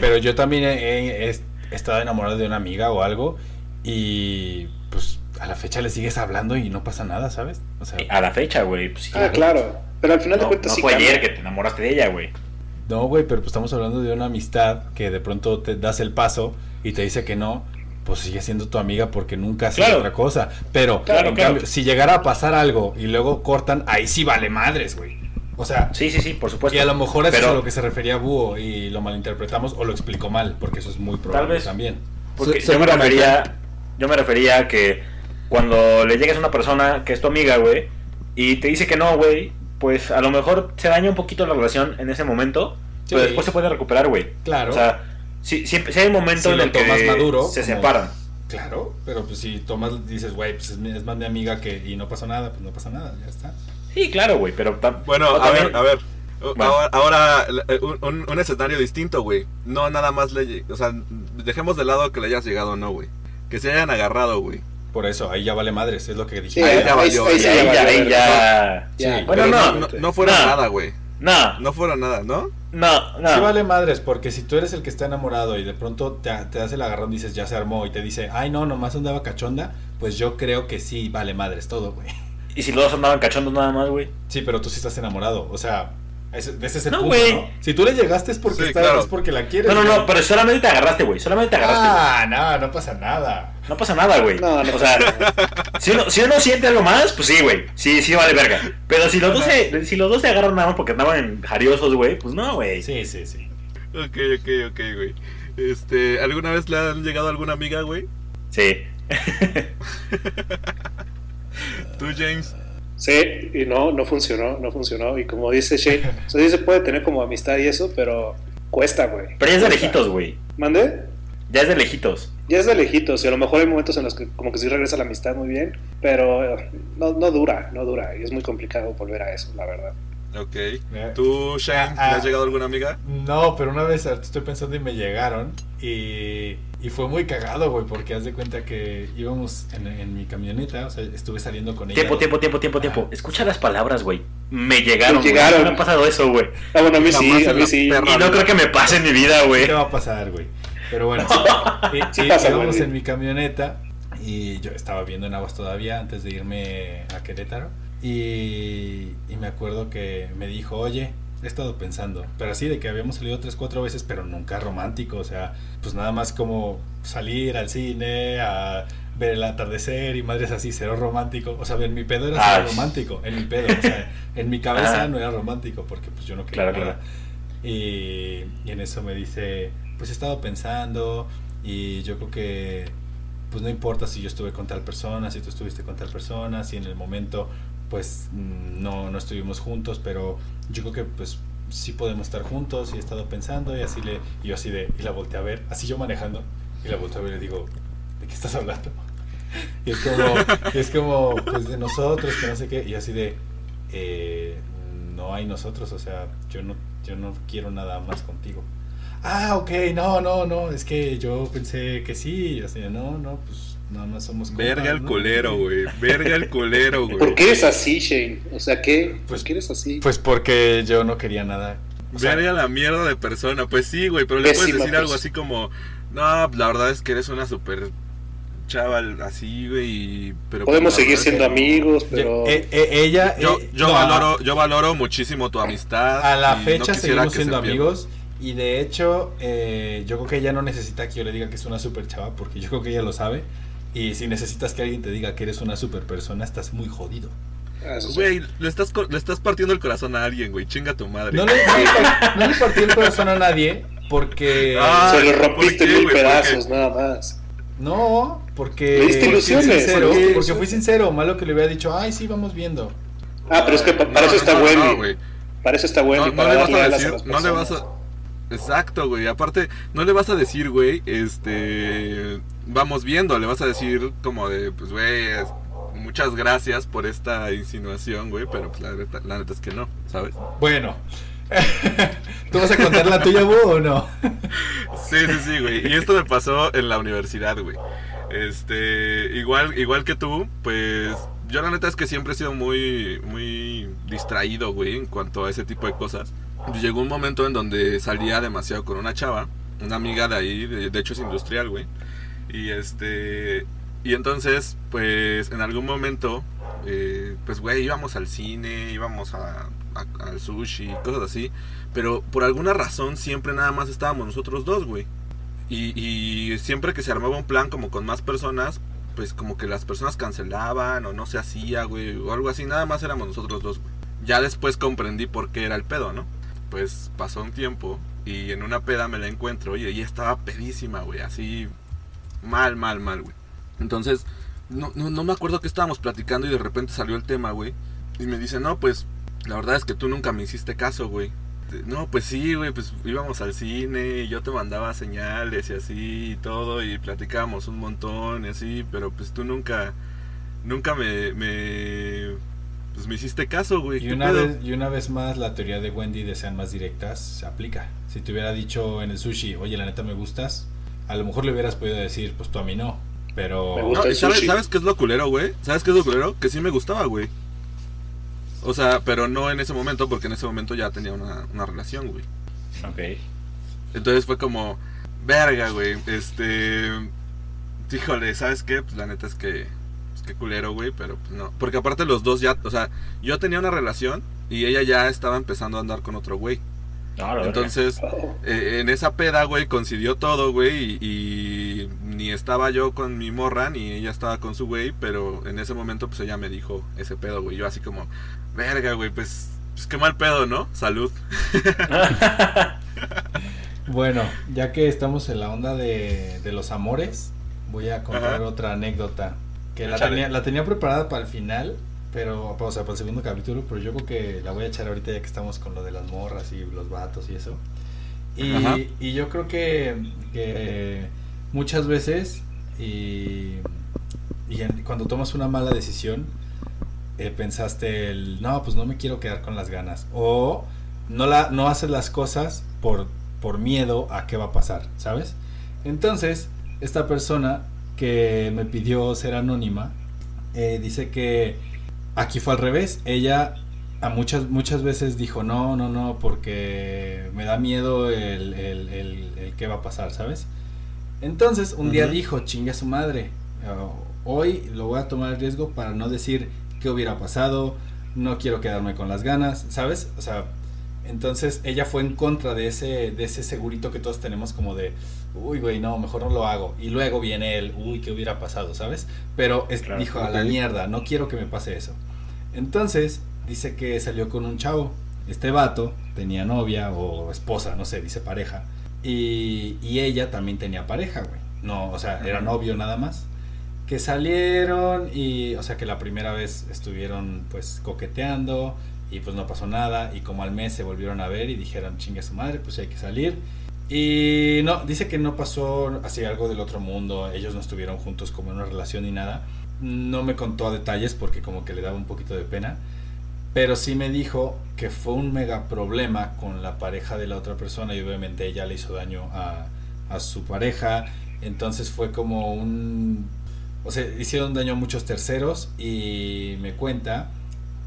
pero yo también he estado enamorado de una amiga o algo. Y pues a la fecha le sigues hablando y no pasa nada, ¿sabes? O sea, a la fecha, güey. Pues, sí, claro. Pero al final de cuentas sí. No fue ayer que te enamoraste de ella, güey. No, güey, pero pues estamos hablando de una amistad que de pronto te das el paso y te dice que no. Pues sigue siendo tu amiga porque nunca hace otra cosa. Pero claro. Si llegara a pasar algo y luego cortan, ahí sí vale madres, güey. O sea, sí, por supuesto. Y a lo mejor eso es a lo que se refería Búho y lo malinterpretamos o lo explicó mal, porque eso es muy probable. Tal vez, también. Porque yo me refería a que cuando le llegues a una persona que es tu amiga, güey, y te dice que no, güey, pues a lo mejor se daña un poquito la relación en ese momento, pero después se puede recuperar, güey. Claro. O sea, Sí, hay un momento en el que tomas maduro, se separan. Claro, pero pues si tomas, dices, güey, pues es más mi amiga que... Y no pasó nada, pues no pasa nada, ya está. Sí, claro, güey, pero... Bueno, a ver. Bueno. Ahora un escenario distinto, güey. No nada más le... O sea, dejemos de lado que le hayas llegado o no, güey. Que se hayan agarrado, güey. Por eso, ahí ya vale madres, es lo que dije. Sí, ahí ya valió. Ahí ya. Bueno, no fuera nada, güey. No fuera nada, ¿no? No. Sí vale madres, porque si tú eres el que está enamorado y de pronto te das el agarrón y dices, ya se armó, y te dice, ay, no, nomás andaba cachonda, pues yo creo que sí vale madres todo, güey. ¿Y si los dos andaban cachondos nada más, güey? Sí, pero tú sí estás enamorado, o sea, ese es el punto, güey. ¿No? Si tú le llegaste es porque, sí, claro, es porque la quieres. No, pero solamente te agarraste, güey, no pasa nada. No pasa nada, güey. O sea, si uno siente algo más, pues sí, güey. Sí, vale verga. Pero si los dos se agarran nada más porque andaban jariosos, güey, pues no, güey. Sí. Ok, güey. ¿Alguna vez le han llegado a alguna amiga, güey? Sí. ¿Tú, James? Sí, y no funcionó. Y como dice Shane, o sea, sí se puede tener como amistad y eso, pero cuesta, güey. Pero ya es de lejitos, güey. ¿Mandé? Ya es de lejitos. Ya es de lejitos, y a lo mejor hay momentos en los que como que sí regresa la amistad muy bien, pero no dura, y es muy complicado volver a eso, la verdad. Ok. ¿Tú, Shane, te has llegado a alguna amiga? No, pero una vez estoy pensando y me llegaron, y fue muy cagado, güey, porque haz de cuenta que íbamos en mi camioneta, o sea, estuve saliendo con ella. Tiempo. Escucha las palabras, güey. Me llegaron. No me ha pasado eso, güey. Ah, bueno, a mí sí. Y no creo que me pase en mi vida, güey. ¿Qué va a pasar, güey? Pero bueno, íbamos en mi camioneta y yo estaba viendo en aguas todavía antes de irme a Querétaro. Y me acuerdo que me dijo, oye, he estado pensando, pero así de que habíamos salido 3-4 veces, pero nunca romántico, o sea, pues nada más como salir al cine, a ver el atardecer y madres así, cero romántico, o sea, en mi pedo era cero romántico, en mi pedo, o sea, en mi cabeza no era romántico, porque pues yo no quería nada. Y en eso me dice, pues he estado pensando y yo creo que pues no importa si yo estuve con tal persona, si tú estuviste con tal persona, si en el momento pues no estuvimos juntos, pero yo creo que pues sí podemos estar juntos, y he estado pensando, y así y la volteé a ver, así yo manejando, y la volteé a ver y le digo, ¿de qué estás hablando? Y es como pues de nosotros, que no sé qué, y así no hay nosotros, o sea, yo no quiero nada más contigo. Ah, ok, no, es que yo pensé que sí, o sea, no, pues nada más somos... Verga el colero, güey. ¿Por qué eres así, Shane? O sea, ¿qué? Pues, ¿por qué eres así? Pues porque yo no quería nada. Verga la mierda de persona, pues sí, güey, pero le puedes decir algo así como... No, la verdad es que eres una súper chaval así, güey, pero... Podemos seguir siendo amigos, pero... Ella... Yo valoro muchísimo tu amistad. A la fecha seguimos siendo amigos... Y de hecho, yo creo que ella no necesita que yo le diga que es una super chava, porque yo creo que ella lo sabe. Y si necesitas que alguien te diga que eres una super persona, estás muy jodido. Güey, le estás partiendo el corazón a alguien, güey, chinga tu madre. No le partí el corazón a nadie, porque... se lo rompiste en mil pedazos, nada más. No, porque... ¿Viste ilusiones? Porque fui sincero, malo que le hubiera dicho, ay, sí, vamos viendo. Ah, pero es que para eso está Wendy. Para eso está Wendy. No le vas a... Exacto, güey, aparte, no le vas a decir, güey, vamos viendo, le vas a decir como de, pues, güey, muchas gracias por esta insinuación, güey, pero pues, la neta es que no, ¿sabes? Bueno, ¿tú vas a contar la tuya, Búho, o no? Sí, güey, y esto me pasó en la universidad, güey, igual que tú, pues... Yo la neta es que siempre he sido muy, muy distraído, güey, en cuanto a ese tipo de cosas. Llegó un momento en donde salía demasiado con una chava, una amiga de ahí, de hecho es industrial, güey. Y entonces, pues, en algún momento, pues, güey, íbamos al cine, íbamos al sushi, cosas así. Pero por alguna razón siempre nada más estábamos nosotros dos, güey. Y siempre que se armaba un plan como con más personas... pues como que las personas cancelaban o no se hacía, güey, o algo así, nada más éramos nosotros dos, güey. Ya después comprendí por qué era el pedo, ¿no? Pues pasó un tiempo y en una peda me la encuentro, y ella estaba pedísima, güey, así mal, güey. Entonces, no me acuerdo qué estábamos platicando y de repente salió el tema, güey, y me dice, no, pues la verdad es que tú nunca me hiciste caso, güey. No, pues sí, güey, pues íbamos al cine y yo te mandaba señales y así y todo, y platicábamos un montón y así, pero pues tú nunca me hiciste caso, güey. Y una vez más la teoría de Wendy de sean más directas se aplica. Si te hubiera dicho en el sushi, oye, la neta me gustas, a lo mejor le hubieras podido decir, pues tú a mí no, pero... Me gusta no, el sushi. ¿Sabes qué es lo culero, güey? ¿Sabes qué es lo culero? Que sí me gustaba, güey. O sea, pero no en ese momento, porque en ese momento ya tenía una relación, güey. Ok. Entonces fue como, verga, güey, híjole, ¿sabes qué? Pues la neta es que, culero, güey, pero pues no. Porque aparte los dos ya, o sea, yo tenía una relación y ella ya estaba empezando a andar con otro güey. Entonces, en esa peda, güey, coincidió todo, güey, y ni estaba yo con mi morra, ni ella estaba con su güey, pero en ese momento, pues, ella me dijo ese pedo, güey, yo así como, verga, güey, pues qué mal pedo, ¿no? Salud. Bueno, ya que estamos en la onda de los amores, voy a contar otra anécdota, que la tenía preparada para el final, pero, o sea, para el segundo capítulo, pero yo creo que la voy a echar ahorita ya que estamos con lo de las morras y los vatos y eso. Y yo creo que muchas veces cuando tomas una mala decisión, pensaste no, pues no me quiero quedar con las ganas, o no haces las cosas por miedo a qué va a pasar, ¿sabes? Entonces, esta persona que me pidió ser anónima, dice que aquí fue al revés. Ella muchas veces dijo no, porque me da miedo el qué va a pasar, ¿sabes? Entonces, un día dijo, chingue a su madre, hoy lo voy a tomar el riesgo para no decir qué hubiera pasado, no quiero quedarme con las ganas, ¿sabes? O sea, entonces ella fue en contra de ese segurito que todos tenemos como de, uy, güey, no, mejor no lo hago. Y luego viene el, uy, qué hubiera pasado, ¿sabes? Pero claro, dijo, a la mierda, no quiero que me pase eso. Entonces, dice que salió con un chavo. Este vato tenía novia o esposa, no sé, dice pareja. Y ella también tenía pareja, güey. No, o sea, era novio nada más. Que salieron y, o sea, que la primera vez estuvieron, pues, coqueteando y pues no pasó nada, y como al mes se volvieron a ver y dijeron, chinga su madre, pues hay que salir, y no, dice que no pasó así algo del otro mundo, ellos no estuvieron juntos como en una relación ni nada. No me contó detalles porque como que le daba un poquito de pena, pero sí me dijo que fue un mega problema con la pareja de la otra persona, y obviamente ella le hizo daño a su pareja, entonces fue como o sea, hicieron daño a muchos terceros, y me cuenta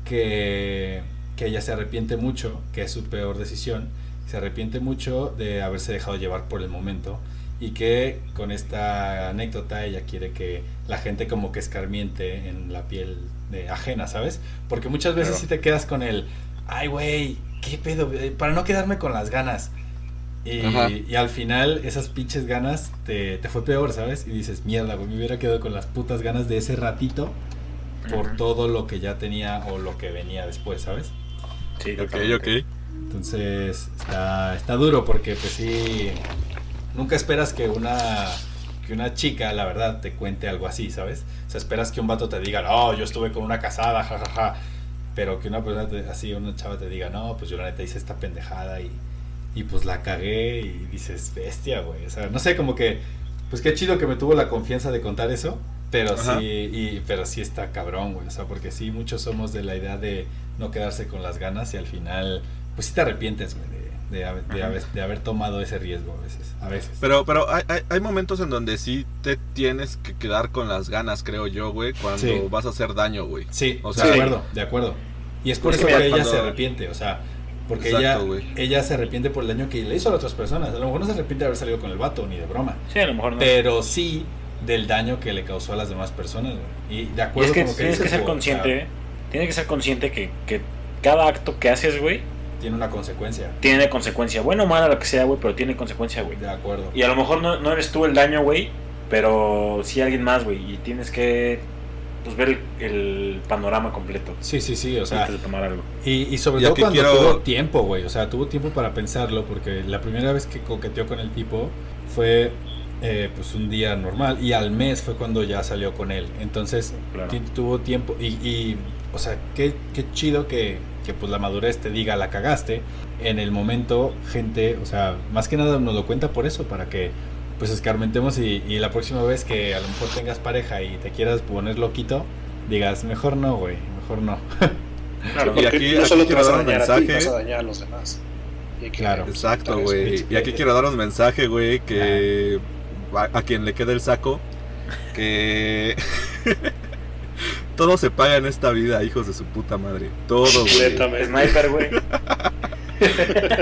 que ella se arrepiente mucho, que es su peor decisión, se arrepiente mucho de haberse dejado llevar por el momento, y que con esta anécdota ella quiere que la gente como que escarmiente en la piel de ajena, ¿sabes? Porque muchas veces sí te quedas con el, ay güey, qué pedo, para no quedarme con las ganas, y al final esas pinches ganas te fue peor, ¿sabes? Y dices, mierda, güey, me hubiera quedado con las putas ganas de ese ratito por todo lo que ya tenía o lo que venía después, ¿sabes? Sí, ok. Entonces, está duro porque pues sí, nunca esperas que una chica, la verdad, te cuente algo así, ¿sabes? O sea, esperas que un vato te diga, "Oh, yo estuve con una casada, jajaja." Pero que una persona así, una chava te diga, "No, pues yo la neta hice esta pendejada y pues la cagué." Y dices, "Bestia, güey." O sea, no sé, como que pues qué chido que me tuvo la confianza de contar eso. Pero sí está cabrón, güey, o sea, porque sí, muchos somos de la idea de no quedarse con las ganas y al final, pues sí te arrepientes, güey, de haber tomado ese riesgo a veces. Pero hay momentos en donde sí te tienes que quedar con las ganas, creo yo, güey, cuando vas a hacer daño, güey. Sí, o sea, de acuerdo. Y es por eso que ella se arrepiente, o sea, porque ella se arrepiente por el daño que le hizo a otras personas. A lo mejor no se arrepiente de haber salido con el vato, ni de broma. Sí, a lo mejor no. Pero sí del daño que le causó a las demás personas, güey. Y de acuerdo, y es que como que tienes que ser consciente, claro. Tienes que ser consciente que cada acto que haces, güey, tiene una consecuencia. Tiene consecuencia, bueno o mala, lo que sea, güey, pero tiene consecuencia, güey. De acuerdo. Y a lo mejor no eres tú el daño, güey, pero sí alguien más, güey, y tienes que pues ver el panorama completo. Sí, o sea, antes de tomar algo. Y sobre todo cuando tuvo tiempo, güey, o sea, tuvo tiempo para pensarlo, porque la primera vez que coqueteó con el tipo fue pues un día normal, y al mes fue cuando ya salió con él, entonces tuvo tiempo, y o sea, qué chido que pues la madurez te diga, la cagaste en el momento, gente, o sea, más que nada nos lo cuenta por eso, para que pues escarmentemos, y la próxima vez que a lo mejor tengas pareja y te quieras poner loquito, digas, mejor no, güey, mejor no. Claro, y aquí no solo te vas a dañar a ti, vas a dañar a los demás. Claro, exacto, güey, y aquí quiero dar un mensaje, güey, que a quien le quede el saco, que todo se paga en esta vida, hijos de su puta madre. Todo, güey. Sniper, güey.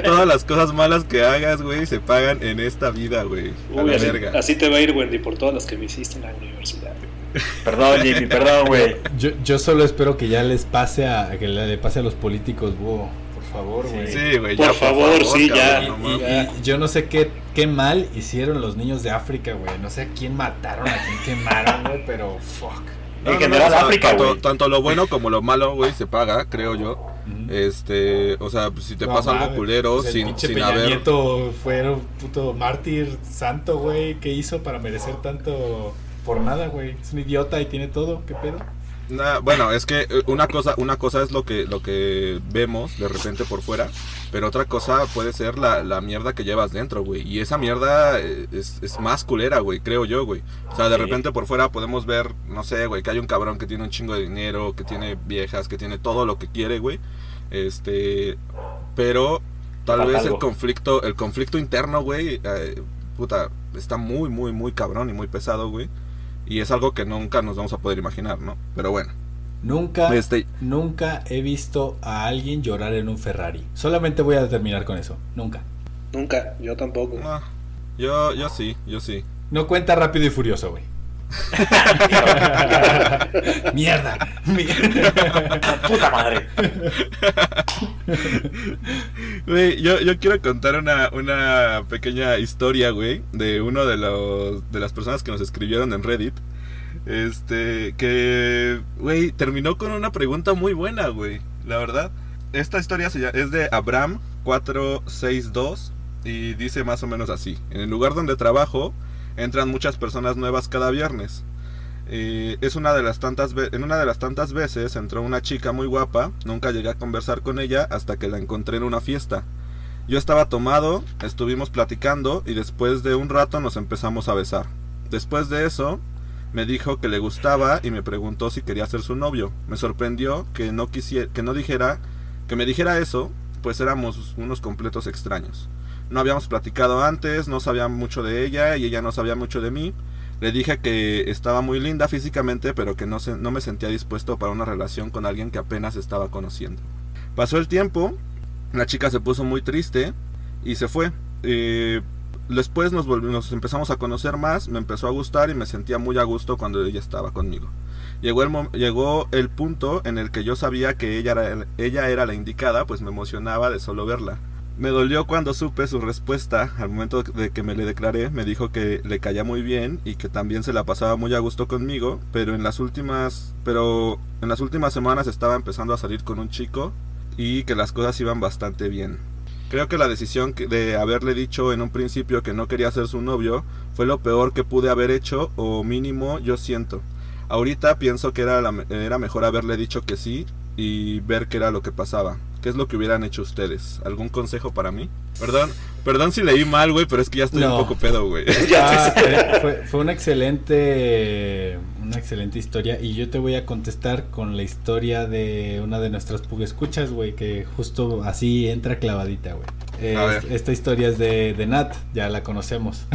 Todas las cosas malas que hagas, güey, se pagan en esta vida, güey. Así te va a ir, Wendy, por todas las que me hiciste en la universidad. Perdón, Jimmy, perdón, güey. Yo solo espero que ya les pase que le pase a los políticos, búho. Favor, güey. Sí, güey, por favor, sí, cabrón, ya. Y yo no sé qué mal hicieron los niños de África, güey. No sé a quién mataron, a quién quemaron, güey, pero fuck. En general, África, güey. Tanto lo bueno como lo malo, güey, se paga, creo yo. O sea, si te pasa algo culero, pues sin Peña haber. Nieto fue un puto mártir santo, güey. ¿Qué hizo para merecer tanto por nada, güey? Es un idiota y tiene todo, ¿qué pedo? Nah, bueno, es que una cosa es lo que vemos de repente por fuera, pero otra cosa puede ser la mierda que llevas dentro, güey. Y esa mierda es más culera, güey, creo yo, güey. O sea, de repente por fuera podemos ver, no sé, güey, que hay un cabrón que tiene un chingo de dinero, que tiene viejas, que tiene todo lo que quiere, güey. Pero tal vez el conflicto interno, güey, puta, está muy, muy, muy cabrón y muy pesado, güey. Y es algo que nunca nos vamos a poder imaginar, ¿no? Pero bueno. Nunca he visto a alguien llorar en un Ferrari. Solamente voy a terminar con eso. Nunca, yo tampoco. No, yo sí. No cuenta Rápido y Furioso, güey. Mierda. Puta madre. Güey, yo quiero contar una pequeña historia, güey, de uno de las personas que nos escribieron en Reddit. Que, güey, terminó con una pregunta muy buena, güey, la verdad. Esta historia es de Abram 462 y dice más o menos así: en el lugar donde trabajo entran muchas personas nuevas cada viernes. En una de las tantas veces entró una chica muy guapa. Nunca llegué a conversar con ella hasta que la encontré en una fiesta. Yo estaba tomado, estuvimos platicando y después de un rato nos empezamos a besar. Después de eso me dijo que le gustaba y me preguntó si quería ser su novio. Me sorprendió que me dijera eso, pues éramos unos completos extraños. No habíamos platicado antes, no sabía mucho de ella y ella no sabía mucho de mí. Le dije que estaba muy linda físicamente, pero que no me sentía dispuesto para una relación con alguien que apenas estaba conociendo. Pasó el tiempo, la chica se puso muy triste y se fue. Después nos empezamos a conocer más, me empezó a gustar y me sentía muy a gusto cuando ella estaba conmigo. Llegó el punto en el que yo sabía que ella era la indicada, pues me emocionaba de solo verla. Me dolió cuando supe su respuesta. Al momento de que me le declaré, me dijo que le caía muy bien y que también se la pasaba muy a gusto conmigo, pero en las últimas semanas estaba empezando a salir con un chico y que las cosas iban bastante bien. Creo que la decisión de haberle dicho en un principio que no quería ser su novio fue lo peor que pude haber hecho, o mínimo yo siento. Ahorita pienso que era mejor haberle dicho que sí y ver qué era lo que pasaba. ¿Qué es lo que hubieran hecho ustedes? ¿Algún consejo para mí? Perdón si leí mal, güey, pero es que ya estoy un poco pedo, güey. Fue una excelente historia, y yo te voy a contestar con la historia de una de nuestras puguescuchas, güey, que justo así entra clavadita, güey. Esta historia es de Nat, ya la conocemos.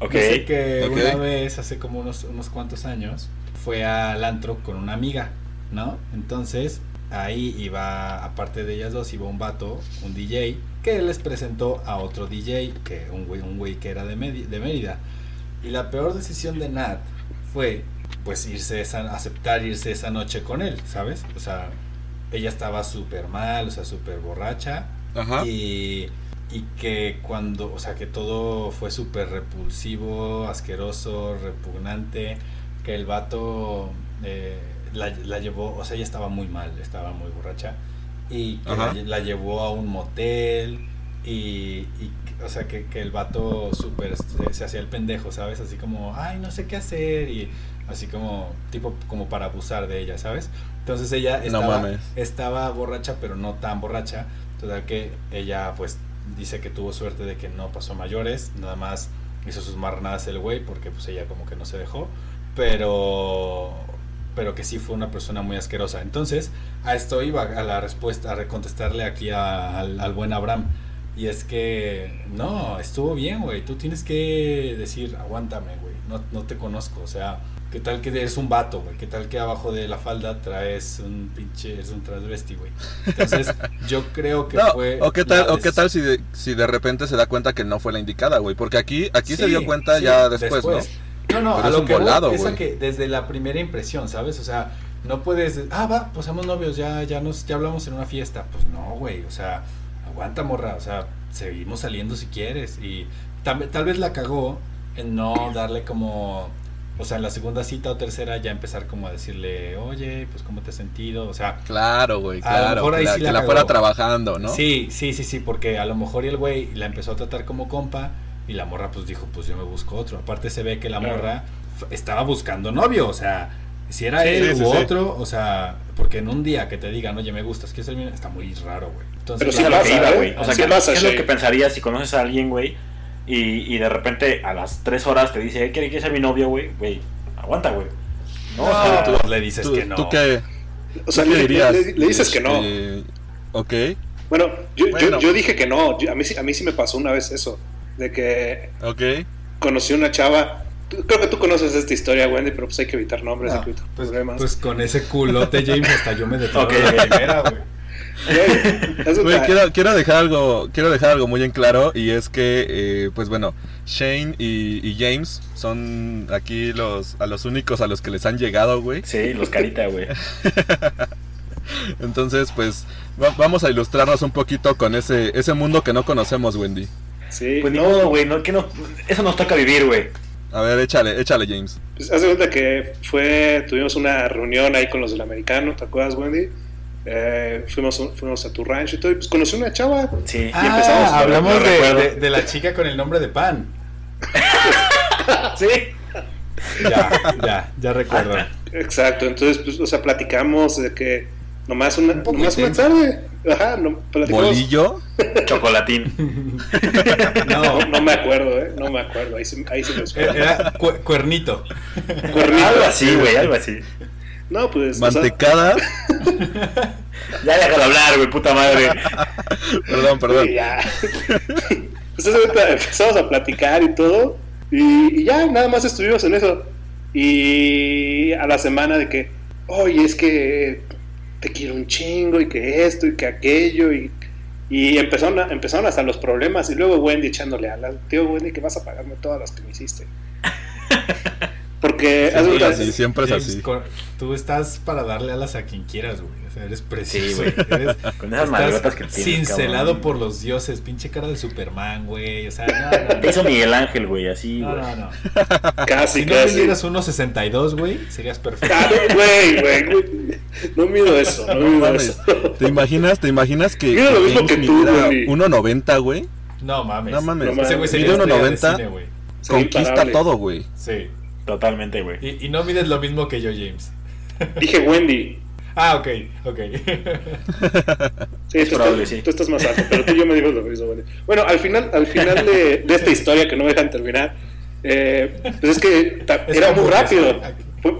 Dice que una vez, hace como unos cuantos años, fue al antro con una amiga, ¿no? Entonces ahí iba, aparte de ellas dos, iba un vato, un DJ, que les presentó a otro DJ, que un güey que era de Mérida. Y la peor decisión de Nat fue, pues, aceptar irse esa noche con él, ¿sabes? O sea, ella estaba súper mal, o sea, súper borracha. Ajá. Y que cuando, o sea, que todo fue súper repulsivo, asqueroso, repugnante, que el vato... La llevó, o sea, ella estaba muy mal, estaba muy borracha, y que la llevó a un motel, y o sea, que el vato súper se hacía el pendejo, ¿sabes? Así como, ay, no sé qué hacer, y así como, tipo, como para abusar de ella, ¿sabes? Entonces ella estaba borracha, pero no tan borracha, total que ella, pues, dice que tuvo suerte de que no pasó mayores, nada más hizo sus marranadas el güey, porque pues ella como que no se dejó, pero que sí fue una persona muy asquerosa. Entonces, a esto iba a la respuesta, a recontestarle aquí al buen Abraham. Y es que, no, estuvo bien, güey. Tú tienes que decir, aguántame, güey. No te conozco, o sea, ¿qué tal que eres un vato, güey? ¿Qué tal que abajo de la falda traes eres un transvesti, güey? Entonces, yo creo que fue... ¿O qué tal si de repente se da cuenta que no fue la indicada, güey? Porque aquí sí, se dio cuenta ya después, ¿no? No, pero a lo que volado, voy, es a que desde la primera impresión, ¿sabes? O sea, no puedes, va, pues somos novios, ya hablamos en una fiesta. Pues no, güey, o sea, aguanta, morra, o sea, seguimos saliendo si quieres. Y tal vez la cagó en no darle como, o sea, en la segunda cita o tercera ya empezar como a decirle, oye, pues ¿cómo te has sentido? O sea, claro, güey, claro, a lo mejor ahí sí la fuera trabajando, ¿no? Sí, porque a lo mejor el güey la empezó a tratar como compa. Y la morra pues dijo, pues yo me busco otro. Aparte se ve que la morra estaba buscando novio, o sea, Si era él u otro, o sea, porque en un día que te digan, oye, me gustas, ¿quieres ser mi novia? Está muy raro, güey. Pero sí pasa, güey. O sea, ¿qué es lo que pensarías si conoces a alguien, güey, y de repente a las 3 horas te dice, ¿quieres ser mi novio, güey? Güey, aguanta, güey. No, o sea, tú le dices que no. O sea, le dices que no. Ok. Bueno, yo dije que no. A mí sí me pasó una vez eso. De que conocí una chava. Creo que tú conoces esta historia, Wendy, pero pues hay que evitar nombres, hay que evitar problemas. Pues con ese culote, James, hasta yo me detuve de primera, güey. Quiero dejar algo muy en claro, y es que, pues bueno, Shane y James son aquí a los únicos a los que les han llegado, güey. Sí, los carita, güey. Entonces, pues, vamos a ilustrarnos un poquito con ese mundo que no conocemos, Wendy. Sí, pues no, güey, eso nos toca vivir, güey. A ver, échale, James. Pues haz de cuenta que tuvimos una reunión ahí con los del americano, ¿te acuerdas, Wendy? Fuimos a tu rancho y todo, y pues conocí una chava. Sí. Y empezamos a hablar. Hablamos de la chica con el nombre de Pan. Sí. Ya recuerdo. Exacto, entonces, pues, o sea, platicamos de que nomás una tarde. Ajá, platicamos. ¿Bolillo? Chocolatín. No me acuerdo, ahí se me fue. Era cuernito. Algo así, güey. No, pues... ¿Mantecada? O sea... Ya déjalo hablar, güey, puta madre. Perdón. Sí, ya. Pues empezamos a platicar y todo, y ya, nada más estuvimos en eso. Y a la semana de que, oye, es que te quiero un chingo, y que esto, y que aquello, y empezaron hasta los problemas, y luego Wendy echándole alas, tío Wendy, que vas a pagarme todas las que me hiciste. Porque siempre es así. Tú estás para darle alas a quien quieras, güey. O sea, eres preciso, güey. Con esas madrotas que tienes, cincelado, cabrón, por los dioses, pinche cara de Superman, güey. O sea, no. Te hizo Miguel Ángel, güey, así, güey. No. Casi. Si no midieras 1.62, güey, serías perfecto. Güey. No mido eso, no mido eso. ¿Te imaginas que mido lo mismo que tú, güey? 1.90, güey. No mames. Ese güey sería 1.90. Conquista todo, güey. Sí. Totalmente, güey. Y no mides lo mismo que yo, James. Dije Wendy. Ok. Sí, tú estás más alto, pero tú y yo me digo lo mismo, Wendy. Bueno, al final de esta historia que no me dejan terminar, pues es que era muy rápido.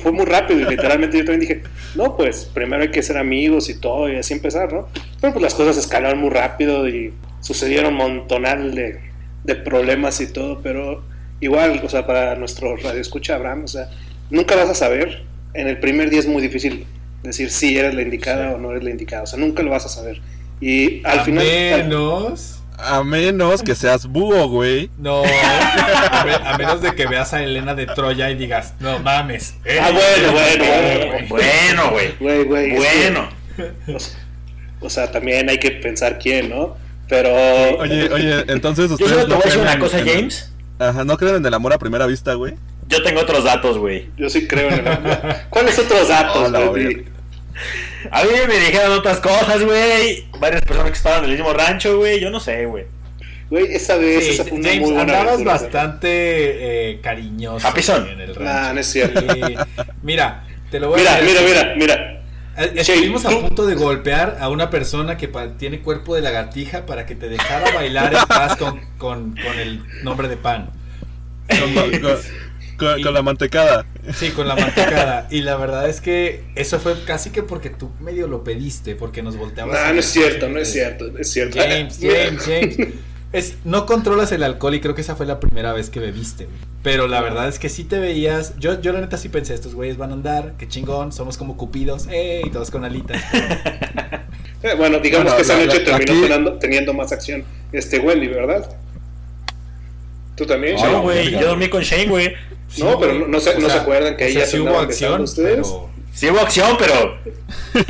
Fue muy rápido, y literalmente yo también dije, no, pues primero hay que ser amigos y todo, y así empezar, ¿no? Pero pues las cosas escalaron muy rápido y sucedieron un montonal de problemas y todo, pero... Igual, o sea, para nuestro radioescucha, Abram, o sea, nunca vas a saber. En el primer día es muy difícil decir si eres la indicada o no eres la indicada. O sea, nunca lo vas a saber. Y a menos que seas búho, güey. No, a menos de que veas a Elena de Troya y digas, no mames. Bueno. O sea, también hay que pensar quién, ¿no? Pero... Oye, entonces ustedes... Yo solo te voy a decir una cosa, James... Ajá, ¿no creen en el amor a primera vista, güey? Yo tengo otros datos, güey. Yo sí creo en el amor. ¿Cuáles otros datos, güey? A mí me dijeron otras cosas, güey. Varias personas que estaban en el mismo rancho, güey. Yo no sé, güey. Güey, esa vez, sí, esa fue una James, muy buena andabas aventura, bastante cariñoso en el rancho. No es cierto. Mira, te lo voy a decir. Mira. Estuvimos a punto de golpear a una persona que tiene cuerpo de lagartija para que te dejara bailar en paz con el nombre de Pan. Con la mantecada. Sí, con la mantecada. Y la verdad es que eso fue casi que porque tú medio lo pediste, porque nos volteabas. No es cierto. James. No controlas el alcohol, y creo que esa fue la primera vez que bebiste, güey. Pero la verdad es que sí te veías. Yo la neta sí pensé, estos güeyes van a andar, qué chingón, somos como cupidos, y todos con alitas. Bueno, digamos que esa noche terminó teniendo más acción Wendy, ¿verdad? ¿Tú también? No, güey, yo dormí con Shane, güey. Sí, no, pero no se acuerdan que ella se hubo acción, ustedes. Pero... Sí hubo acción, pero se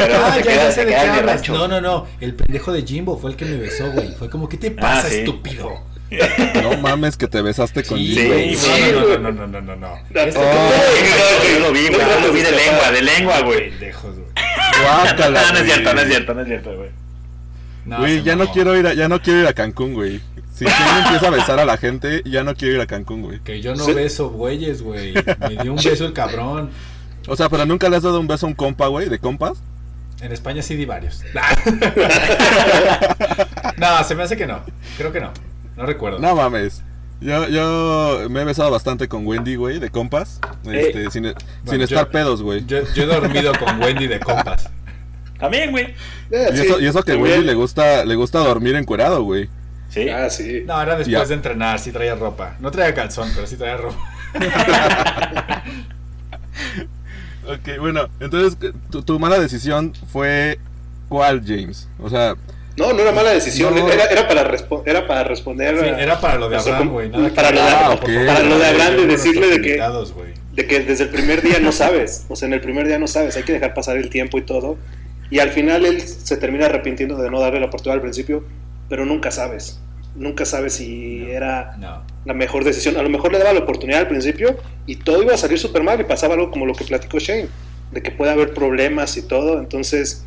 quedan en el rancho. No, el pendejo de Jimbo fue el que me besó, güey. Fue como, ¿qué te pasa, estúpido? No mames que te besaste con Jimbo. No. Yo lo vi de lengua, güey. Pendejos, güey. No es cierto, güey. Güey, ya no quiero ir a Cancún, güey. Si Shane empieza a besar a la gente, ya no quiero ir a Cancún, güey. Que yo no beso güeyes, güey. Me dio un beso el cabrón. O sea, pero nunca le has dado un beso a un compa, güey, de compas. En España sí di varios. No, se me hace que no. Creo que no. No recuerdo. No mames. Yo me he besado bastante con Wendy, güey, de compas. Sin estar pedos, güey. Yo he dormido con Wendy de compas. También, güey. Y eso que también. Wendy le gusta dormir encuerado, güey. Sí. Ah, sí. No, era después de entrenar, sí traía ropa. No traía calzón, pero sí traía ropa. Ok, bueno, entonces, ¿tu mala decisión fue cuál, James? O sea... No era mala decisión, no. Era para responder... Sí, era para lo de Abram, güey. Para lo de Abram, de decirle de que desde el primer día no sabes. O sea, en el primer día no sabes, hay que dejar pasar el tiempo y todo. Y al final él se termina arrepintiendo de no darle la oportunidad al principio, pero nunca sabes. Nunca sabes si la mejor decisión. A lo mejor le daba la oportunidad al principio y todo iba a salir súper mal y pasaba algo como lo que platicó Shane, de que puede haber problemas y todo. Entonces,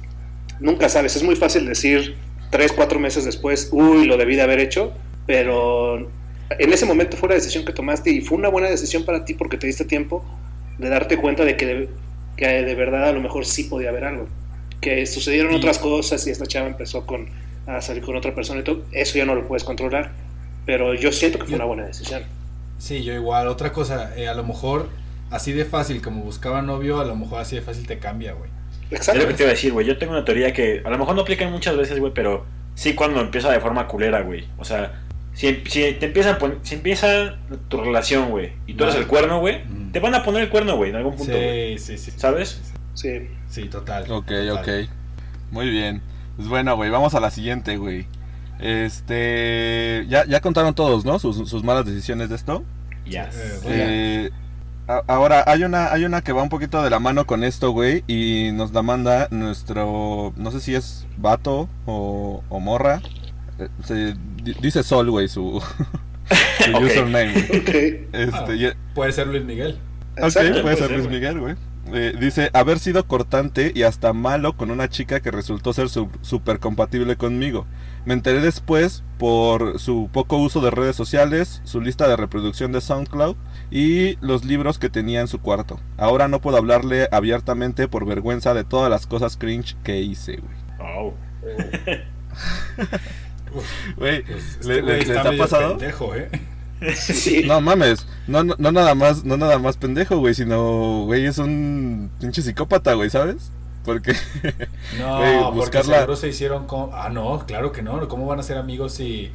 nunca sabes. Es muy fácil decir 3-4 meses después, uy, lo debí de haber hecho, pero en ese momento fue la decisión que tomaste y fue una buena decisión para ti porque te diste tiempo de darte cuenta de que de verdad a lo mejor sí podía haber algo. Que sucedieron otras cosas y esta chava empezó a salir con otra persona y todo, eso ya no lo puedes controlar, pero yo siento que fue una buena decisión. Sí, yo igual. Otra cosa, a lo mejor así de fácil como buscaba novio, a lo mejor así de fácil te cambia, güey. Exacto. Es lo que te iba a decir, güey. Yo tengo una teoría que a lo mejor no aplican muchas veces, güey, pero sí cuando empieza de forma culera, güey. O sea, si empieza tu relación, güey, y tú eres el cuerno, güey, te van a poner el cuerno, güey, en algún punto, güey. Sí. ¿Sabes? Sí. Sí, total. Ok. Muy bien. Pues bueno, güey, vamos a la siguiente, güey. Ya contaron todos, ¿no? Sus malas decisiones de esto. Ya. Yes. Ahora, hay una que va un poquito de la mano con esto, güey. Y nos la manda nuestro... No sé si es vato o morra. Dice Sol, güey, su okay. username, güey. Okay. Puede ser Luis Miguel. Exacto, ok, puede ser Luis Miguel, güey. Dice, haber sido cortante y hasta malo con una chica que resultó ser súper compatible conmigo. Me enteré después por su poco uso de redes sociales, su lista de reproducción de SoundCloud y los libros que tenía en su cuarto. Ahora no puedo hablarle abiertamente por vergüenza de todas las cosas cringe que hice, güey. Oh. Güey, pues ¿les ha pasado? Pendejo, Sí. No mames, no nada más pendejo, güey, sino, güey, es un pinche psicópata, güey, ¿sabes? Porque no, wey, porque seguro se hicieron con... Ah, no, claro que no, ¿cómo van a ser amigos si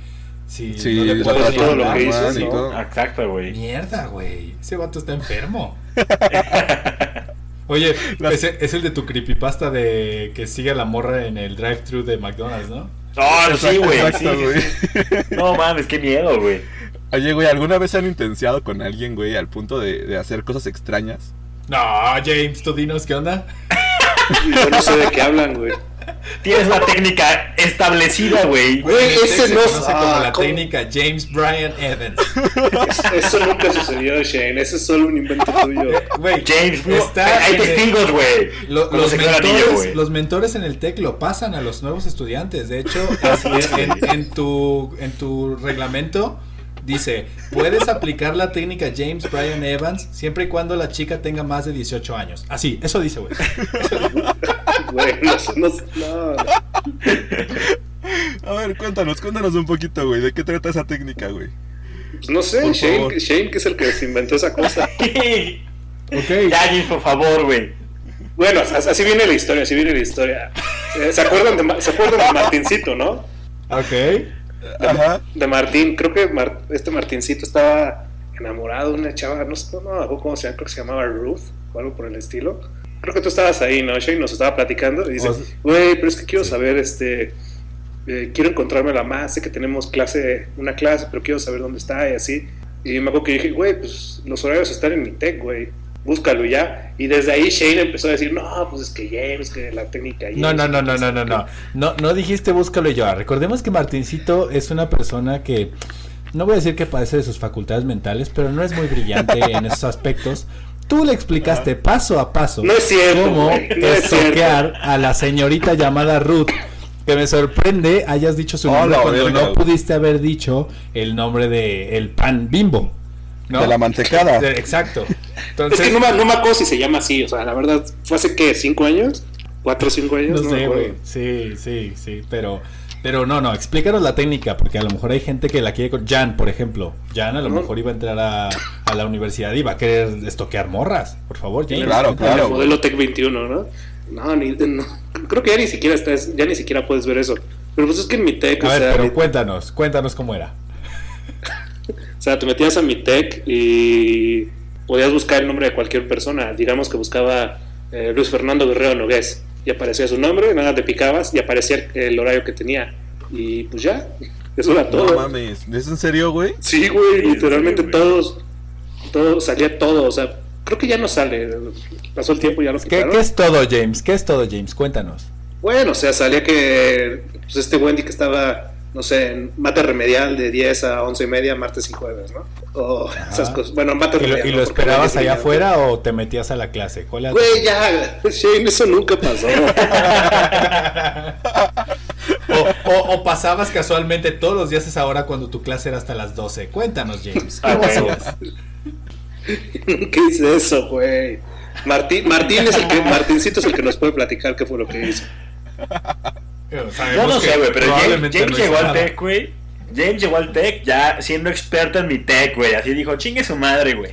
no le puedes todo lo que hizo, ¿sí? No. Exacto, güey. Mierda, güey, ese vato está enfermo. Oye, ese es el de tu creepypasta de que sigue a la morra en el drive-thru de McDonald's, ¿no? Ah, oh, sí, güey. Sí. No mames, qué miedo, güey. Oye, güey, ¿alguna vez se han intensiado con alguien, güey, al punto de hacer cosas extrañas? No, James, tú dinos, ¿qué onda? Yo no sé de qué hablan, güey. Tienes la técnica establecida, güey. Güey, ese no se conoce como la técnica James Bryan Evans. Eso nunca sucedió, Shane. Eso es solo un invento tuyo. Güey, James, hay testigos, güey. Los mentores en el TEC lo pasan a los nuevos estudiantes. De hecho, en tu reglamento... Dice, puedes aplicar la técnica James Bryan Evans siempre y cuando la chica tenga más de 18 años. Así, eso dice, güey. Güey, no. A ver, cuéntanos un poquito, güey, ¿de qué trata esa técnica, güey? No sé, Shane, que es el que se inventó esa cosa. Okay. Ya, por favor, güey. Bueno, así viene la historia. ¿Se acuerdan de Martincito, no? Ok. De Martín, creo que Martincito estaba enamorado de una chava, no cómo se llama, creo que se llamaba Ruth o algo por el estilo. Creo que tú estabas ahí, ¿no? Shane nos estaba platicando y dice, güey, pero es que quiero saber, quiero encontrármela más, sé que tenemos una clase, pero quiero saber dónde está y así. Y me acuerdo que dije, güey, pues los horarios están en mi TEC, güey, búscalo ya. Y desde ahí Shane empezó a decir, no, pues es que James, que la técnica James. No dijiste búscalo ya. Recordemos que Martincito es una persona que, no voy a decir que padece de sus facultades mentales, pero no es muy brillante en esos aspectos. Tú le explicaste paso a paso cómo estoquear a la señorita llamada Ruth, que me sorprende hayas dicho su nombre cuando no pudiste haber dicho el nombre de el pan Bimbo, ¿no? De la mantecada. Exacto. Entonces, es que no me acuerdo si se llama así, o sea, la verdad, fue hace que 5 años, 4 o 5 años, no sé, güey. Sí, pero no, explícanos la técnica, porque a lo mejor hay gente que la quiere con... Jan, por ejemplo. Jan a lo mejor iba a entrar a la universidad y iba a querer estoquear morras, por favor, James. Claro. El modelo TEC 21, ¿no? No, creo que ya ni siquiera puedes ver eso. Pero pues es que en mi TEC... pero cuéntanos cómo era. O sea, te metías a mi TEC y podías buscar el nombre de cualquier persona. Digamos que buscaba Luis Fernando Guerrero Nogués y aparecía su nombre, nada, te picabas y aparecía el horario que tenía. Y pues ya, eso era todo. No mames, ¿es en serio, güey? Sí, güey, literalmente todo, salía todo, o sea, creo que ya no sale, pasó el tiempo y ya lo quitaron. ¿Qué es todo, James? Cuéntanos. Bueno, o sea, salía que pues este Wendy que estaba, no sé, en mate remedial de 10 a 11 y media, martes y jueves, ¿no? O esas cosas. Bueno, mate remedial. ¿Y lo esperabas allá afuera o te metías a la clase? Güey, ya, Shane, eso nunca pasó. O pasabas casualmente todos los días a esa hora cuando tu clase era hasta las 12. Cuéntanos, James, ¿cómo hacías? ¿Qué es eso, güey? Martincito es el que nos puede platicar qué fue lo que hizo. Yo no sé, güey, pero James llegó al TEC, güey. James llegó al TEC ya siendo experto en mi TEC, güey. Así dijo, chingue su madre, güey.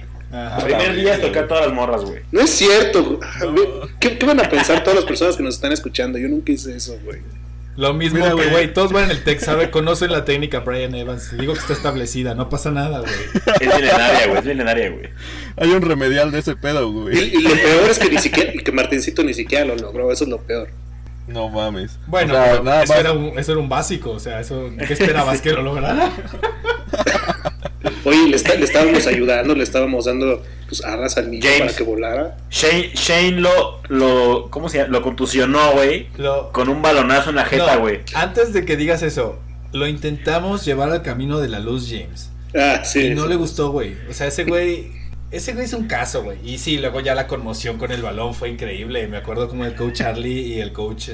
Primer día toqué a todas las morras, güey. No es cierto, güey. ¿Qué van a pensar todas las personas que nos están escuchando? Yo nunca hice eso, güey. Lo mismo, güey, todos van en el TEC, ¿sabes? Conocen la técnica Brian Evans. Digo que está establecida, no pasa nada, güey. Es milenaria, güey. Hay un remedial de ese pedo, güey. Y lo peor es que Martincito ni siquiera lo logró, eso es lo peor. No mames. Bueno, o sea, eso era un básico, o sea, eso, ¿qué esperabas que lo lograra? Oye, le estábamos ayudando, le estábamos dando pues arras al niño James, para que volara. Shane lo contusionó, güey, con un balonazo en la jeta, güey. No, antes de que digas eso, lo intentamos llevar al camino de la luz, James. Ah, sí. Y no le gustó, güey. O sea, ese güey es un caso, güey. Y sí, luego ya la conmoción con el balón fue increíble. Me acuerdo como el coach Charlie y el coach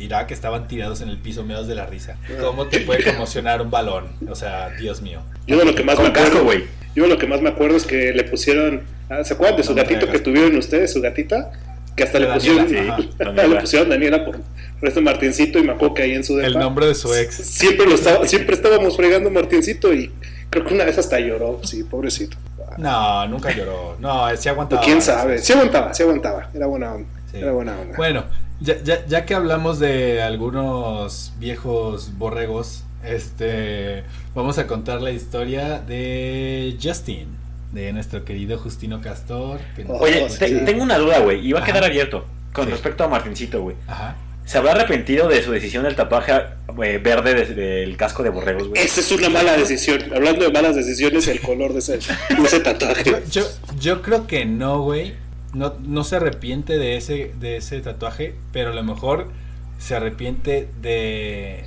Irak estaban tirados en el piso, meados de la risa. ¿Cómo te puede conmocionar un balón? O sea, Dios mío. Yo de lo que más me acuerdo es que le pusieron... ¿Se acuerdan de su gatito que tuvieron ustedes? Su gatita, que hasta le pusieron Daniela por resto Martincito. Y me acuerdo que ahí en su depa, el nombre de su ex. Siempre estábamos fregando Martincito y creo que una vez hasta lloró. Sí, pobrecito. No, nunca lloró. No, sí aguantaba. ¿Quién sabe? Sí aguantaba. Era buena onda. Sí. Bueno, ya que hablamos de algunos viejos borregos, vamos a contar la historia de Justin, de nuestro querido Justino Castor. Oye, tengo una duda, güey, y va a quedar abierto con respecto a Martincito, güey. Ajá. ¿Se habrá arrepentido de su decisión del tatuaje verde del casco de borregos, güey? Esa es una mala decisión. Hablando de malas decisiones, el color de ese tatuaje. Yo creo que no, güey. No se arrepiente de ese tatuaje, pero a lo mejor se arrepiente de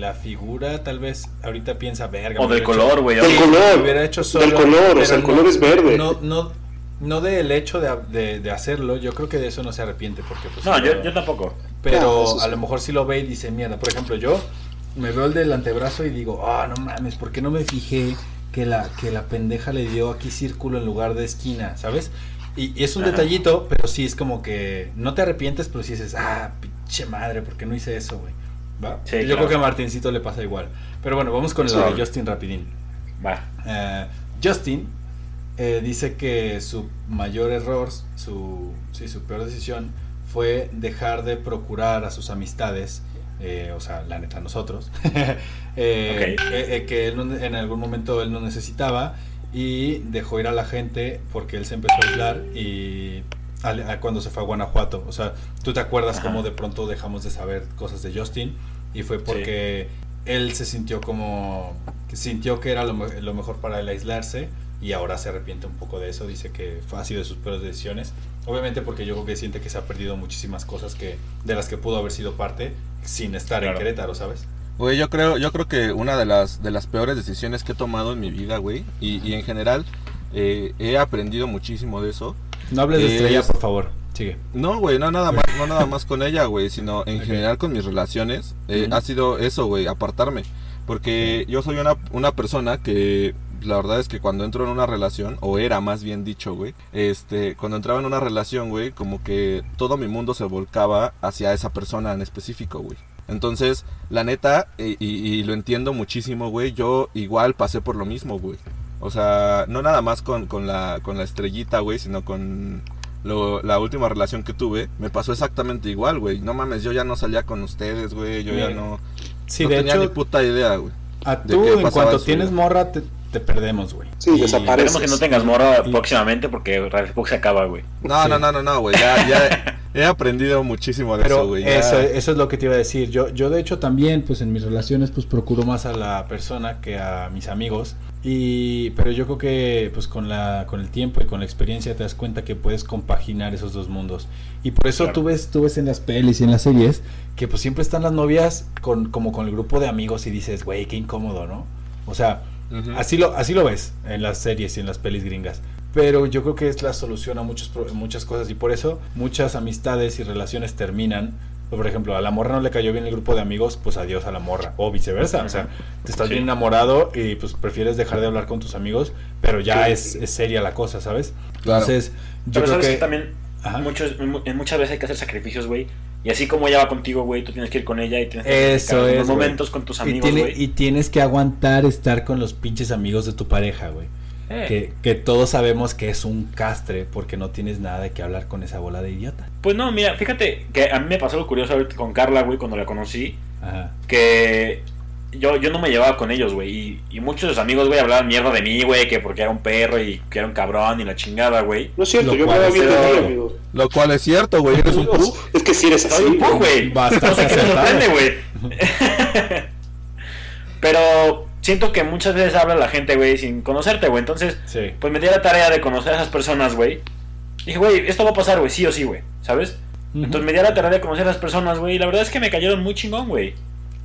la figura. Tal vez ahorita piensa, verga. O del color, güey. Del color. Hubiera hecho solo, del color, o sea, el color es verde. No del hecho de hacerlo, yo creo que de eso no se arrepiente porque pues, no, yo tampoco. Pero no, a lo mejor sí lo ve y dice, mierda, por ejemplo, yo me veo el del antebrazo y digo, no mames, ¿por qué no me fijé que la pendeja le dio aquí círculo en lugar de esquina, ¿sabes? Y es un detallito, pero sí es como que no te arrepientes, pero sí dices, pinche madre, ¿por qué no hice eso, güey? ¿Va? Sí, yo creo que a Martincito le pasa igual. Pero bueno, vamos con lo de Justin rapidín. Va. Justin dice que su mayor error, su peor decisión fue dejar de procurar a sus amistades, o sea, la neta nosotros, que él en algún momento él no necesitaba y dejó ir a la gente porque él se empezó a aislar y cuando se fue a Guanajuato, o sea, tú te acuerdas cómo de pronto dejamos de saber cosas de Justin y fue porque él se sintió que era lo mejor para él aislarse. Y ahora se arrepiente un poco de eso. Dice que ha sido de sus peores decisiones. Obviamente porque yo creo que siente que se ha perdido muchísimas cosas de las que pudo haber sido parte sin estar en Querétaro, ¿sabes? Güey, yo creo que una de las peores decisiones que he tomado en mi vida, güey, y en general he aprendido muchísimo de eso. No hables de Estrella, por favor. Sigue. No, güey, no nada más con ella, güey, sino en general con mis relaciones. Ha sido eso, güey, apartarme. Porque yo soy una persona que la verdad es que cuando entro en una relación, o era más bien dicho, güey, cuando entraba en una relación, güey, como que todo mi mundo se volcaba hacia esa persona en específico, güey. Entonces, la neta, y lo entiendo muchísimo, güey, yo igual pasé por lo mismo, güey. O sea, no nada más con la estrellita, güey, sino con la última relación que tuve. Me pasó exactamente igual, güey. No mames, yo ya no salía con ustedes, güey. Yo ya no, sí, no tenía hecho, ni puta idea, güey. A tú, en cuanto tienes morra, te perdemos, güey. Sí, desapareces. Esperemos que no tengas morra próximamente porque Radio Pug se acaba, güey. No, güey. Ya he aprendido muchísimo de eso, güey. Eso es lo que te iba a decir. Yo de hecho también, pues en mis relaciones, pues procuro más a la persona que a mis amigos. Pero yo creo que pues con el tiempo y con la experiencia te das cuenta que puedes compaginar esos dos mundos. Y por eso claro. tú ves en las pelis y en las series que pues siempre están las novias como con el grupo de amigos y dices, güey, qué incómodo, ¿no? O sea, uh-huh. así lo ves en las series y en las pelis gringas. Pero yo creo que es la solución a muchas cosas y por eso muchas amistades y relaciones terminan. Por ejemplo, a la morra no le cayó bien el grupo de amigos, pues adiós a la morra, o viceversa. O sea, te estás bien enamorado y pues prefieres dejar de hablar con tus amigos, pero ya es seria la cosa, ¿sabes? Claro. Entonces, yo pero creo que también muchas veces hay que hacer sacrificios, güey. Y así como ella va contigo, güey, tú tienes que ir con ella y tienes que estar en los momentos con tus amigos, güey. Y tienes que aguantar estar con los pinches amigos de tu pareja, güey. Que todos sabemos que es un castre porque no tienes nada de qué hablar con esa bola de idiota. Pues no, mira, fíjate que a mí me pasó lo curioso ahorita con Carla, güey, cuando la conocí. Ajá. Que yo no me llevaba con ellos, güey, y muchos de sus amigos, güey, hablaban mierda de mí, güey, que porque era un perro y que era un cabrón y la chingada, güey. No es cierto, yo me había visto de mí, amigo. Lo cual es cierto, güey, eres un pug. Es que si eres así, un pug, güey. Basta, o sea, que te sorprende, güey. Pero siento que muchas veces habla la gente, güey, sin conocerte, güey. Entonces, sí, pues me di a la tarea de conocer a esas personas, güey. Dije, güey, esto va a pasar, güey, sí o sí, güey, ¿sabes? Uh-huh. Entonces me di a la tarea de conocer a esas personas, güey. Y la verdad es que me cayeron muy chingón, güey.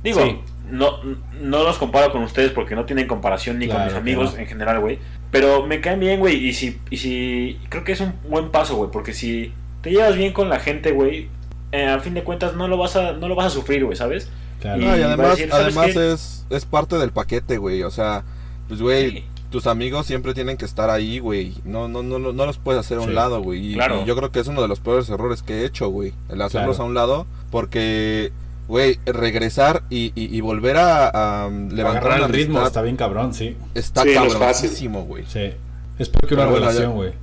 Digo, sí, no los comparo con ustedes porque no tienen comparación ni con mis amigos en general, güey. Pero me caen bien, güey. Y si creo que es un buen paso, güey. Porque si te llevas bien con la gente, güey, al fin de cuentas no lo vas a sufrir, güey, ¿sabes? Claro. No, y además es parte del paquete, güey. O sea, pues, güey, sí, tus amigos siempre tienen que estar ahí, güey. No los puedes hacer a un lado, güey. Claro. Y yo creo que es uno de los peores errores que he hecho, güey. El hacerlos a un lado, porque, güey, regresar y volver a levantar el ritmo está bien cabrón, sí. Está cabronísimo, güey. Sí. Es porque una relación, güey.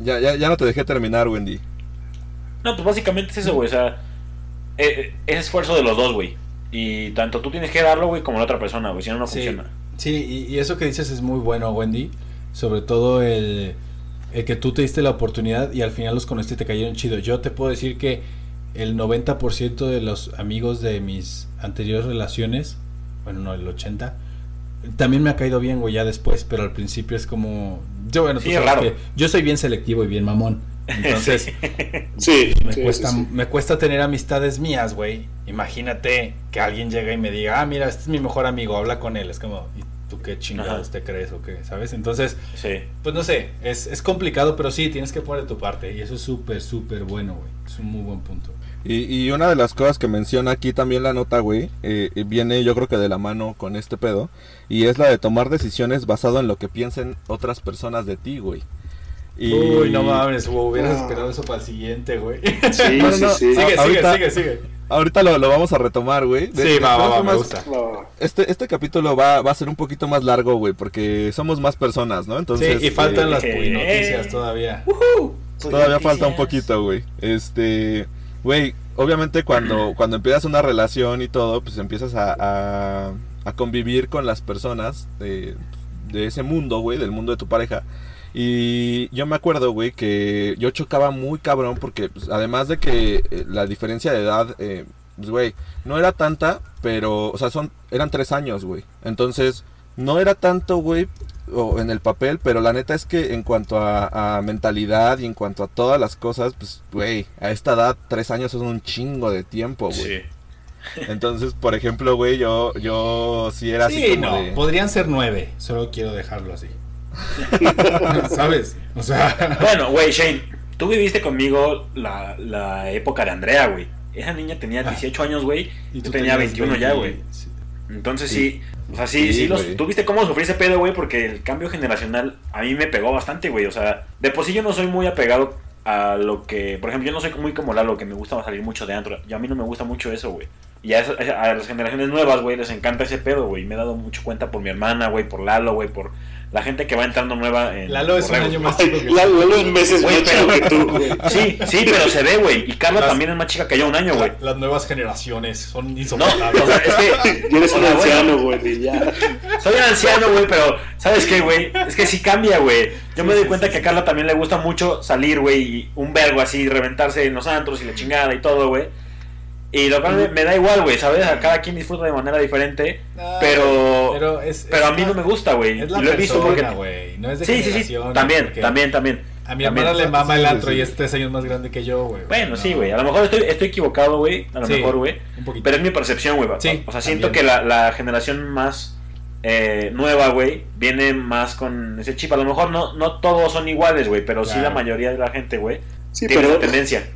Ya no te dejé terminar, Wendy. No, pues básicamente es eso, güey. O sea, es esfuerzo de los dos, güey. Y tanto tú tienes que darlo, güey, como la otra persona, güey, si no, no funciona. Sí, y eso que dices es muy bueno, Wendy. Sobre todo el que tú te diste la oportunidad y al final los conociste y te cayeron chido. Yo te puedo decir que el 90% de los amigos de mis anteriores relaciones, bueno, no, el 80%, también me ha caído bien, güey, ya después, pero al principio es como... Yo, bueno, tú sabes que yo soy bien selectivo y bien mamón. Entonces, me cuesta tener amistades mías, güey. Imagínate que alguien llega y me diga, ah, mira, este es mi mejor amigo, habla con él. Es como, ¿y tú qué chingados te crees o qué? ¿Sabes? Entonces, pues no sé, es complicado, pero sí, tienes que poner de tu parte. Y eso es súper, súper bueno, güey. Es un muy buen punto. Y una de las cosas que menciona aquí también la nota, güey, viene yo creo que de la mano con este pedo. Y es la de tomar decisiones basado en lo que piensen otras personas de ti, güey. Y... Uy, no mames, hubieras esperado eso para el siguiente, güey. Sí, bueno, sí. Sigue. Ahorita lo vamos a retomar, güey. Sí, va, me gusta. Este capítulo va a ser un poquito más largo, güey, porque somos más personas, ¿no? Entonces, sí, y faltan las noticias todavía. Uh-huh. Todavía falta un poquito, güey. Güey, obviamente cuando empiezas una relación y todo, pues empiezas a convivir con las personas de ese mundo, güey, del mundo de tu pareja. Y yo me acuerdo, güey, que yo chocaba muy cabrón porque pues, además de que la diferencia de edad, pues, güey, no era tanta, pero, o sea, eran 3 años, güey. Entonces, no era tanto, güey, en el papel, pero la neta es que en cuanto a mentalidad y en cuanto a todas las cosas, pues, güey, a esta edad 3 años son un chingo de tiempo, güey. Sí. Entonces, por ejemplo, güey, yo sí era así como no, podrían ser 9, solo quiero dejarlo así. ¿Sabes? O sea... Bueno, güey, Shane, tú viviste conmigo la época de Andrea, güey. Esa niña tenía 18 años, güey. Y tú tenía 21 ya, güey. Sí. Entonces sí, o sea, sí los, tú viste cómo sufrí ese pedo, güey, porque el cambio generacional a mí me pegó bastante, güey. O sea, de por sí yo no soy muy apegado a lo que, por ejemplo, yo no soy muy como Lalo, que me gusta salir mucho de antro. Yo, a mí no me gusta mucho eso, güey. Y a las generaciones nuevas, güey, les encanta ese pedo, güey. Me he dado mucho cuenta por mi hermana, güey, por Lalo, güey, por la gente que va entrando nueva en... Lalo es un año más chico que tú. Lalo en meses más chico que tú. Sí, pero se ve, güey. Y Carla también es más chica que yo un año, güey. Las nuevas generaciones son insoportables. No, o sea, es que... Eres un anciano, güey, ya. Soy un anciano, güey, pero... ¿Sabes qué, güey? Es que sí cambia, güey. Yo me doy cuenta que a Carla también le gusta mucho salir, güey, y un vergo así, reventarse en los antros y la chingada y todo, güey. Y lo cual me da igual, güey, ¿sabes? A cada quien disfruta de manera diferente, pero a mí no me gusta, güey. Es la lo persona, he visto porque... güey, no es de generación. Sí, también. A mi hermana le mama el antro y es 3 años más grande que yo, güey. Bueno, no. Sí, güey, a lo mejor estoy equivocado, güey, a lo mejor, güey. Pero es mi percepción, güey. Sí, o sea, siento también que la generación más nueva, güey, viene más con ese chip. A lo mejor no todos son iguales, güey, pero claro, sí la mayoría de la gente, güey, sí, tiene esa tendencia.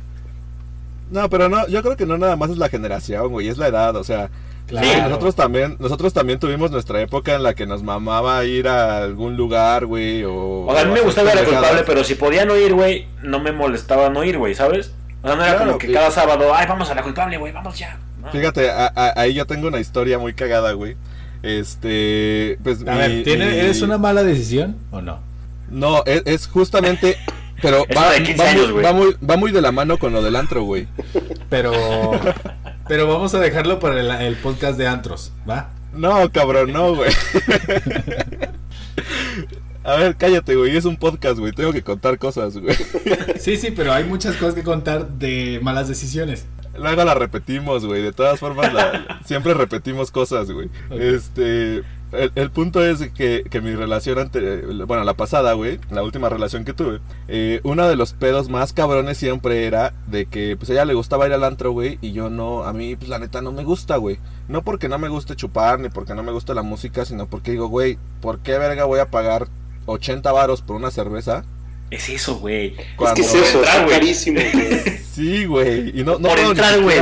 No, pero no, yo creo que no nada más es la generación, güey, es la edad, o sea, claro. Nosotros también tuvimos nuestra época en la que nos mamaba ir a algún lugar, güey, o sea, a mí me gustaba la culpable, pero si podía no ir, güey, no me molestaba no ir, güey, ¿sabes? O sea, no era claro, como que cada sábado, ay, vamos a la culpable, güey, vamos ya. No. Fíjate, ahí yo tengo una historia muy cagada, güey. Pues a ver, ¿eres una mala decisión o no? No, es justamente... Pero va muy de la mano con lo del antro, güey. Pero vamos a dejarlo para el podcast de antros, ¿va? No, cabrón, no, güey. A ver, cállate, güey, es un podcast, güey, tengo que contar cosas, güey. Sí, pero hay muchas cosas que contar de malas decisiones. Luego la repetimos, güey, de todas formas siempre repetimos cosas, güey. Okay. El punto es que mi relación la pasada, güey, la última relación que tuve, uno de los pedos más cabrones siempre era de que, pues, a ella le gustaba ir al antro, güey, y yo no, a mí, pues, la neta no me gusta, güey. No porque no me guste chupar, ni porque no me guste la música, sino porque digo, güey, ¿por qué verga voy a pagar 80 varos por una cerveza? Es eso, güey. Es que es eso, está carísimo, güey. Sí, güey, y no por entrar, güey.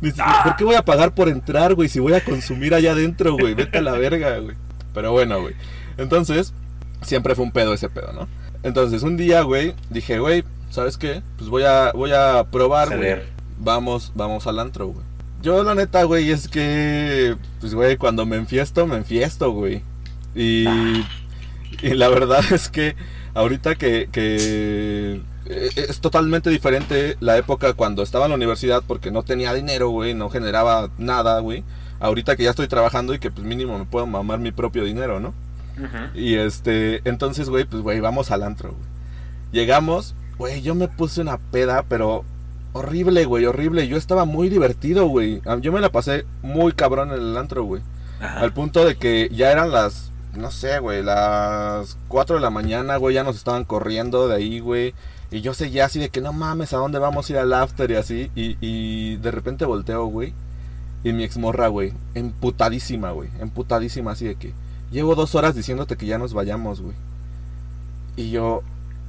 ¿Por qué voy a pagar por entrar, güey? Si voy a consumir allá adentro, güey. Vete a la verga, güey. Pero bueno, güey. Entonces, siempre fue un pedo ese pedo, ¿no? Entonces, un día, güey, dije, güey, ¿sabes qué? Pues voy a probar, güey. Vamos al antro, güey. Yo, la neta, güey, es que... Pues, güey, cuando me enfiesto, güey. Y la verdad es que ahorita que... Es totalmente diferente la época cuando estaba en la universidad, porque no tenía dinero, güey, no generaba nada, güey. Ahorita que ya estoy trabajando y que, pues, mínimo me puedo mamar mi propio dinero, ¿no? Uh-huh. Y entonces, güey, pues, güey, vamos al antro, güey. Llegamos, güey, yo me puse una peda, pero horrible, güey, horrible. Yo estaba muy divertido, güey. Yo me la pasé muy cabrón en el antro, güey. Uh-huh. Al punto de que ya eran las, no sé, güey, las 4 de la mañana, güey, ya nos estaban corriendo de ahí, güey. Y yo seguía así de que no mames, ¿a dónde vamos a ir al after? Y así, y de repente volteo, güey, y mi exmorra, güey, emputadísima, así de que llevo 2 horas diciéndote que ya nos vayamos, güey. Y yo,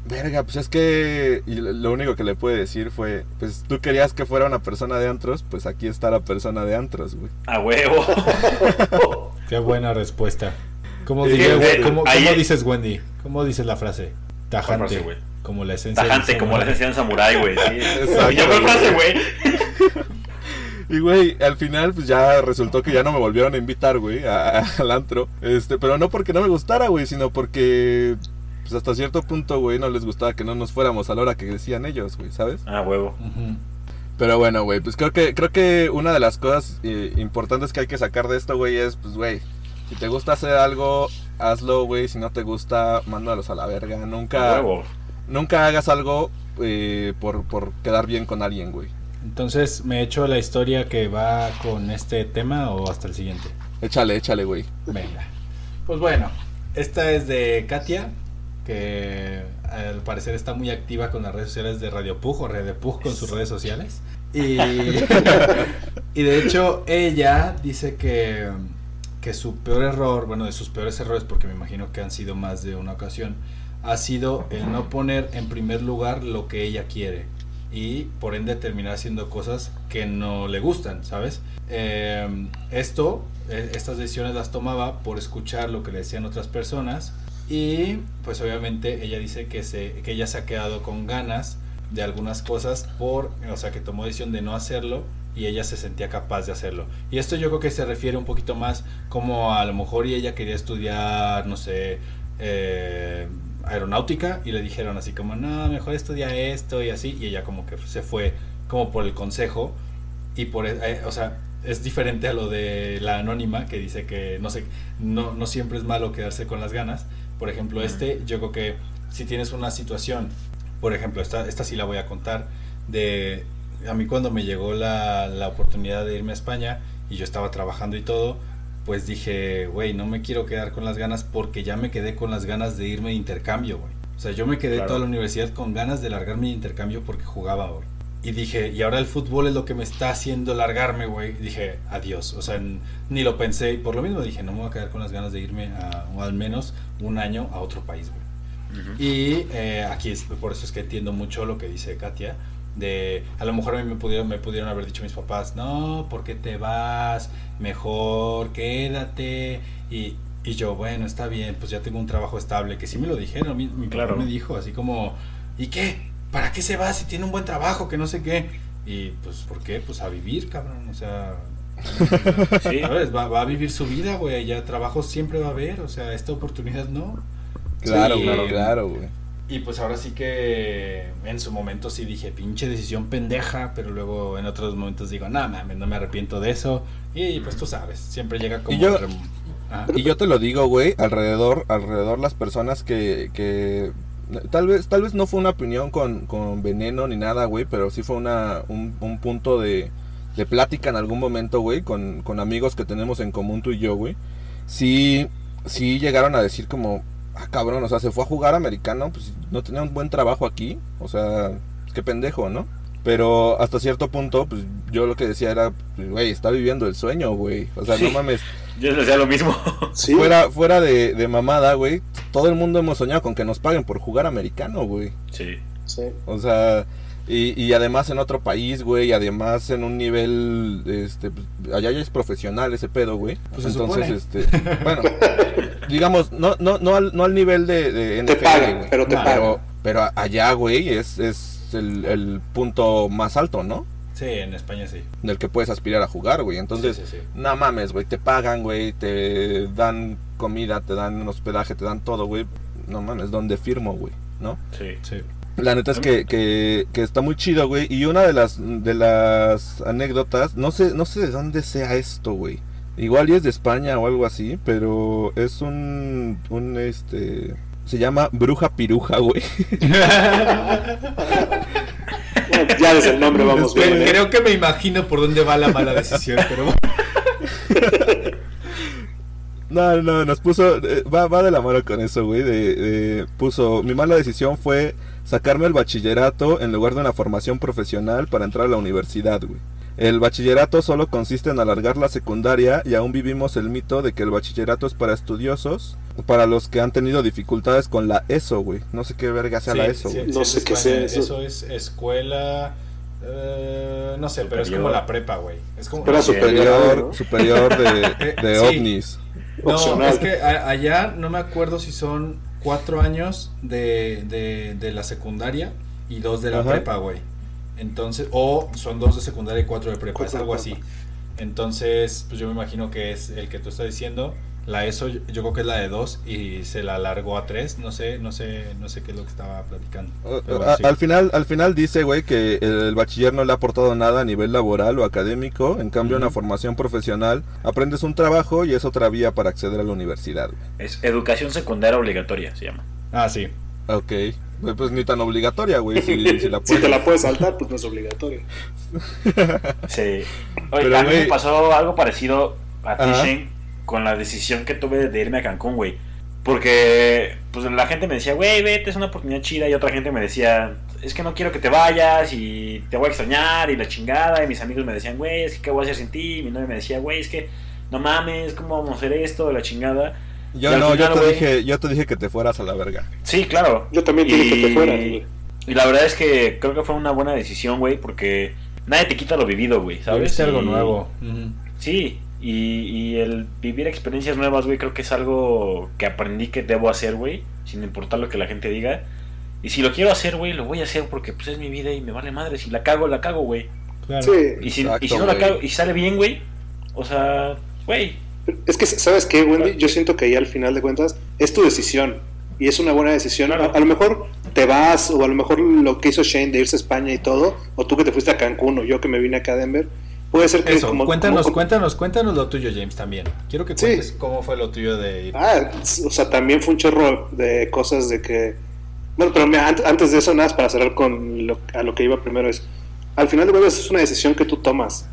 verga, pues es que... Y lo único que le pude decir fue, pues tú querías que fuera una persona de antros, pues aquí está la persona de antros, güey. ¡A huevo! Qué buena respuesta. ¿Cómo dices, Wendy? ¿Cómo dices la frase? Tajante, güey. Como la esencia tajante, como la esencia de un samurái, güey. Sí, exacto, yo me pasé, güey. Y, güey, al final, pues, ya resultó que ya no me volvieron a invitar, güey, al antro. Pero no porque no me gustara, güey, sino porque, pues, hasta cierto punto, güey, no les gustaba que no nos fuéramos a la hora que decían ellos, güey, ¿sabes? Ah, huevo. Uh-huh. Pero bueno, güey, pues creo que una de las cosas importantes que hay que sacar de esto, güey, es, pues, güey, si te gusta hacer algo, hazlo, güey. Si no te gusta, mándalos a la verga. Nunca hagas algo por quedar bien con alguien, güey. Entonces, ¿me echo la historia que va con este tema o hasta el siguiente? Échale, güey. Venga. Pues bueno, esta es de Katia, que al parecer está muy activa con las redes sociales de Radio Pug o Radio Pug con sus redes sociales. Y de hecho, ella dice que su peor error, bueno, de sus peores errores, porque me imagino que han sido más de una ocasión, ha sido el no poner en primer lugar lo que ella quiere. y por ende terminar haciendo cosas que no le gustan, ¿sabes? Estas decisiones las tomaba por escuchar lo que le decían otras personas, y pues obviamente ella dice que ella se ha quedado con ganas de algunas cosas, o sea, que tomó decisión de no hacerlo y ella se sentía capaz de hacerlo. Y esto yo creo que se refiere un poquito más como a lo mejor y ella quería estudiar, no sé, aeronáutica, y le dijeron así como, no, mejor estudia esto y así, y ella como que se fue como por el consejo, y o sea, es diferente a lo de la anónima que dice que no siempre es malo quedarse con las ganas. Por ejemplo, yo creo que si tienes una situación, por ejemplo, esta sí la voy a contar, de a mí cuando me llegó la oportunidad de irme a España y yo estaba trabajando y todo, pues dije, güey, no me quiero quedar con las ganas, porque ya me quedé con las ganas de irme de intercambio, güey. O sea, yo me quedé toda la universidad con ganas de largarme de intercambio porque jugaba, güey. Y dije, y ahora el fútbol es lo que me está haciendo largarme, güey. Dije, adiós. O sea, ni lo pensé. Y por lo mismo dije, no me voy a quedar con las ganas de irme o al menos un año a otro país, güey. Uh-huh. Y por eso es que entiendo mucho lo que dice Katia. De, a lo mejor a mí me pudieron haber dicho mis papás, no, ¿por qué te vas? Mejor quédate. Y yo, bueno, está bien, pues ya tengo un trabajo estable. Que sí me lo dijeron, mi claro. papá me dijo así como, ¿y qué? ¿Para qué se va si tiene un buen trabajo? Que no sé qué. Y pues, ¿por qué? Pues a vivir, cabrón. O sea, sí. ¿Sabes? Va a vivir su vida, güey. Ya trabajo siempre va a haber. O sea, esta oportunidad no. Claro, sí, claro, güey. Y pues ahora sí que en su momento sí dije, pinche decisión pendeja, pero luego en otros momentos digo, no mames, no me arrepiento de eso. Y pues tú sabes, siempre llega como... Y yo te lo digo, güey, alrededor las personas que tal vez no fue una opinión con veneno ni nada, güey, pero sí fue un punto de plática en algún momento, güey, con amigos que tenemos en común tú y yo, güey. Sí llegaron a decir como... Ah, cabrón, o sea, se fue a jugar americano, pues no tenía un buen trabajo aquí, o sea, qué pendejo, ¿no? Pero hasta cierto punto, pues yo lo que decía era, pues, güey, está viviendo el sueño, güey, o sea, sí. No mames. Yo decía lo mismo. ¿Sí? Fuera de mamada, güey, todo el mundo hemos soñado con que nos paguen por jugar americano, güey. Sí. O sea, y además en otro país, güey, y además en un nivel, pues, allá ya es profesional ese pedo, güey. Pues entonces, bueno... Digamos, no al nivel de NFL, te pagan, güey. Pero te pagan. Pero allá, güey, es el punto más alto, ¿no? Sí, en España sí. Del que puedes aspirar a jugar, güey. Entonces, sí. No mames, güey, te pagan, güey, te dan comida, te dan hospedaje, te dan todo, güey. No mames, ¿dónde firmo, güey? ¿No? Sí. La neta es que está muy chido, güey. Y una de las anécdotas, no sé de dónde sea esto, güey. Igual y es de España o algo así, pero es un se llama Bruja Piruja, güey. Bueno, ya desde el nombre vamos bien. Creo que me imagino por dónde va la mala decisión, pero... No, nos puso... Va de la mano con eso, güey. Puso, mi mala decisión fue sacarme el bachillerato en lugar de una formación profesional para entrar a la universidad, güey. El bachillerato solo consiste en alargar la secundaria y aún vivimos el mito de que el bachillerato es para estudiosos, para los que han tenido dificultades con la ESO, güey. No sé qué verga sea la ESO, güey. No sé qué sea eso. ESO es escuela... no sé, superior. Pero es como la prepa, güey. Es como la superior de sí. ovnis. No, opcional. Es que allá no me acuerdo si son 4 años de la secundaria y 2 de la Ajá. prepa, güey. Entonces, o son 2 de secundaria y 4 de prepa, es algo así. Entonces, pues yo me imagino que es el que tú estás diciendo. La ESO, yo creo que es la de 2 y se la alargó a 3. No sé qué es lo que estaba platicando. Sí. Al final dice, güey, que el bachiller no le ha aportado nada a nivel laboral o académico. En cambio, en la formación profesional aprendes un trabajo y es otra vía para acceder a la universidad. Wey. Es educación secundaria obligatoria, se llama. Ah, sí. Ok. Pues ni tan obligatoria, güey. Si te la puedes saltar, pues no es obligatoria. Sí. Oye, a mí me pasó algo parecido a ti, Shane, con la decisión que tuve de irme a Cancún, güey. Porque pues la gente me decía, güey, vete, es una oportunidad chida. Y otra gente me decía, es que no quiero que te vayas y te voy a extrañar y la chingada. Y mis amigos me decían, güey, es que ¿qué voy a hacer sin ti? Y mi novia me decía, güey, es que no mames, ¿cómo vamos a hacer esto de la chingada? Yo te dije que te fueras a la verga. Sí, claro. Yo también dije que te fueras. Y la verdad es que creo que fue una buena decisión, güey, porque nadie te quita lo vivido, güey, ¿sabes? Es algo nuevo. Uh-huh. Sí, y el vivir experiencias nuevas, güey, creo que es algo que aprendí que debo hacer, güey, sin importar lo que la gente diga. Y si lo quiero hacer, güey, lo voy a hacer porque pues es mi vida y me vale madre. Si la cago, güey. Claro. Sí, y si no la cago y sale bien, güey, o sea, güey. Es que, ¿sabes qué, Wendy? Yo siento que ahí al final de cuentas es tu decisión. Y es una buena decisión. Claro. A lo mejor te vas, o a lo mejor lo que hizo Shane de irse a España y todo, o tú que te fuiste a Cancún, o yo que me vine acá a Denver, puede ser que... Eso, como, cuéntanos lo tuyo, James, también. Quiero que cuentes cómo fue lo tuyo de ir. O sea, también fue un chorro de cosas de que... Bueno, pero mira, antes de eso, nada, para cerrar con a lo que iba primero es... Al final de cuentas es una decisión que tú tomas,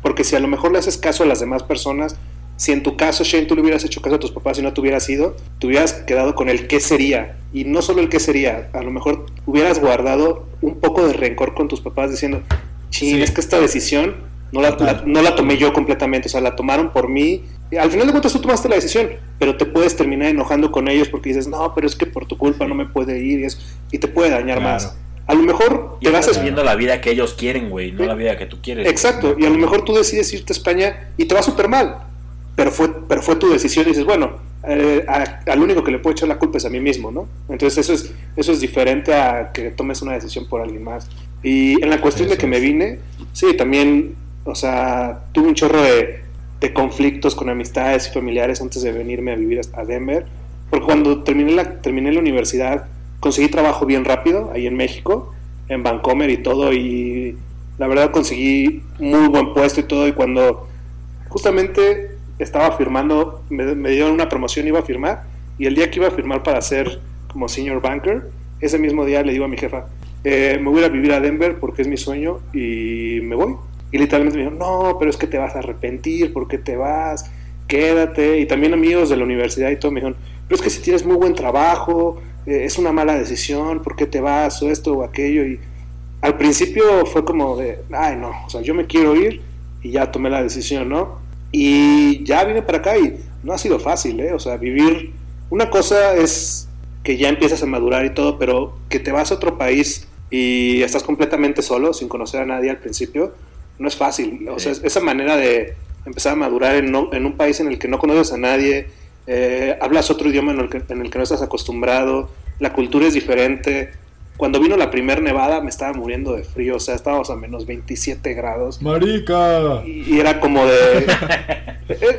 porque si a lo mejor le haces caso a las demás personas... Si en tu caso, Shane, tú le hubieras hecho caso a tus papás y no te hubieras ido, te hubieras quedado con el qué sería. Y no solo el qué sería, a lo mejor hubieras guardado un poco de rencor con tus papás diciendo, chin, es que esta decisión no la tomé yo completamente, o sea, la tomaron por mí. Y al final de cuentas tú tomaste la decisión, pero te puedes terminar enojando con ellos porque dices, no, pero es que por tu culpa no me puede ir y eso, y te puede dañar más. A lo mejor te vas viviendo la vida que ellos quieren, güey, no la vida que tú quieres. Exacto, y a lo mejor tú decides irte a España y te va súper mal. Pero fue tu decisión y dices, bueno, al único que le puedo echar la culpa es a mí mismo, ¿no? Entonces eso es diferente a que tomes una decisión por alguien más. Y en la cuestión de que me vine, sí, también, o sea, tuve un chorro de conflictos con amistades y familiares antes de venirme a vivir a Denver, porque cuando terminé la universidad, conseguí trabajo bien rápido, ahí en México, en Vancouver y todo, y la verdad conseguí muy buen puesto y todo, y cuando justamente... estaba firmando, me dieron una promoción, iba a firmar, y el día que iba a firmar para ser como senior banker, ese mismo día le digo a mi jefa, me voy a vivir a Denver porque es mi sueño y me voy. Y literalmente me dijo, no, pero es que te vas a arrepentir, ¿por qué te vas? Quédate. Y también amigos de la universidad y todo me dijeron, pero es que si tienes muy buen trabajo, es una mala decisión, ¿por qué te vas? O esto o aquello. Y al principio fue como de, ay no, o sea, yo me quiero ir y ya tomé la decisión, ¿no? Y ya vine para acá y no ha sido fácil, o sea, vivir... Una cosa es que ya empiezas a madurar y todo, pero que te vas a otro país y estás completamente solo, sin conocer a nadie al principio, no es fácil. O sea, esa manera de empezar a madurar en un país en el que no conoces a nadie, hablas otro idioma en el que no estás acostumbrado, la cultura es diferente... Cuando vino la primera nevada me estaba muriendo de frío, o sea, estábamos a menos 27 grados. ¡Marica! Y era como de...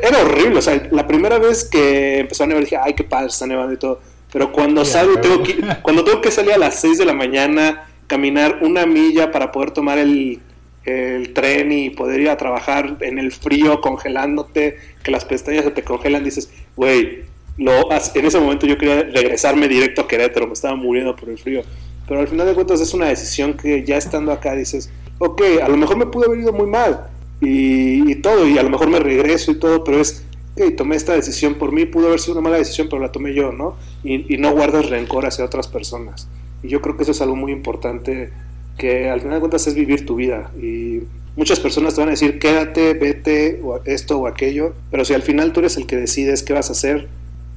era horrible, o sea, la primera vez que empezó a nevar dije, ay, qué padre, está nevando y todo. Pero cuando salgo, tengo que salir a las 6 de la mañana, caminar una milla para poder tomar el tren y poder ir a trabajar en el frío, congelándote, que las pestañas se te congelan, dices, güey, en ese momento yo quería regresarme directo a Querétaro, me estaba muriendo por el frío. Pero al final de cuentas es una decisión que ya estando acá dices, ok, a lo mejor me pudo haber ido muy mal y todo, y a lo mejor me regreso y todo, pero es, ok, tomé esta decisión por mí, pudo haber sido una mala decisión, pero la tomé yo, ¿no? Y no guardas rencor hacia otras personas. Y yo creo que eso es algo muy importante, que al final de cuentas es vivir tu vida. Y muchas personas te van a decir, quédate, vete, o esto o aquello, pero si al final tú eres el que decides qué vas a hacer,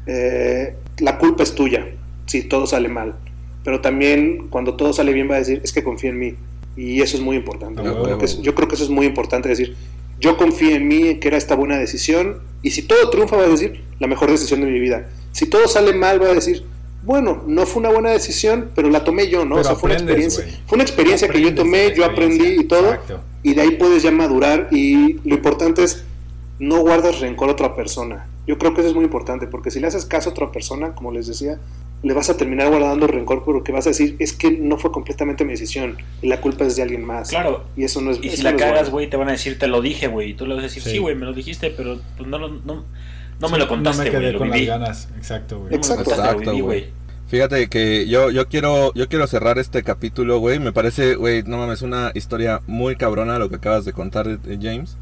la culpa es tuya, si todo sale mal. Pero también cuando todo sale bien va a decir, es que confía en mí, y eso es muy importante. Yo creo que eso es muy importante, decir, yo confío en mí, que era esta buena decisión, y si todo triunfa va a decir, la mejor decisión de mi vida. Si todo sale mal va a decir, bueno, no fue una buena decisión, pero la tomé yo, ¿no? Pero o sea, fue una experiencia que yo tomé, yo aprendí y todo. Exacto. Y de ahí puedes ya madurar, y lo importante es, no guardas rencor a otra persona. Yo creo que eso es muy importante, porque si le haces caso a otra persona, como les decía, le vas a terminar guardando rencor, porque vas a decir, es que no fue completamente mi decisión y la culpa es de alguien más. Claro. Y eso no es... Y si la cagas, güey, te van a decir, te lo dije, güey, y tú le vas a decir, sí, güey, me lo dijiste, pero pues, no me lo contaste, güey, no me quedé con las ganas. Exacto, güey. Exacto, güey. Fíjate que yo quiero cerrar este capítulo, güey. Me parece, güey, no mames, una historia muy cabrona lo que acabas de contar, James.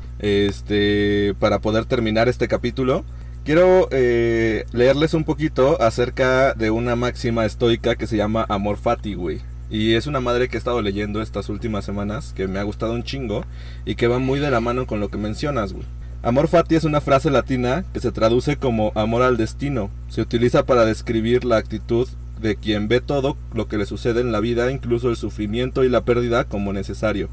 Para poder terminar este capítulo, quiero leerles un poquito acerca de una máxima estoica que se llama Amor Fati, güey. Y es una madre que he estado leyendo estas últimas semanas, que me ha gustado un chingo y que va muy de la mano con lo que mencionas, güey. Amor Fati es una frase latina que se traduce como amor al destino. Se utiliza para describir la actitud de quien ve todo lo que le sucede en la vida, incluso el sufrimiento y la pérdida, como necesario.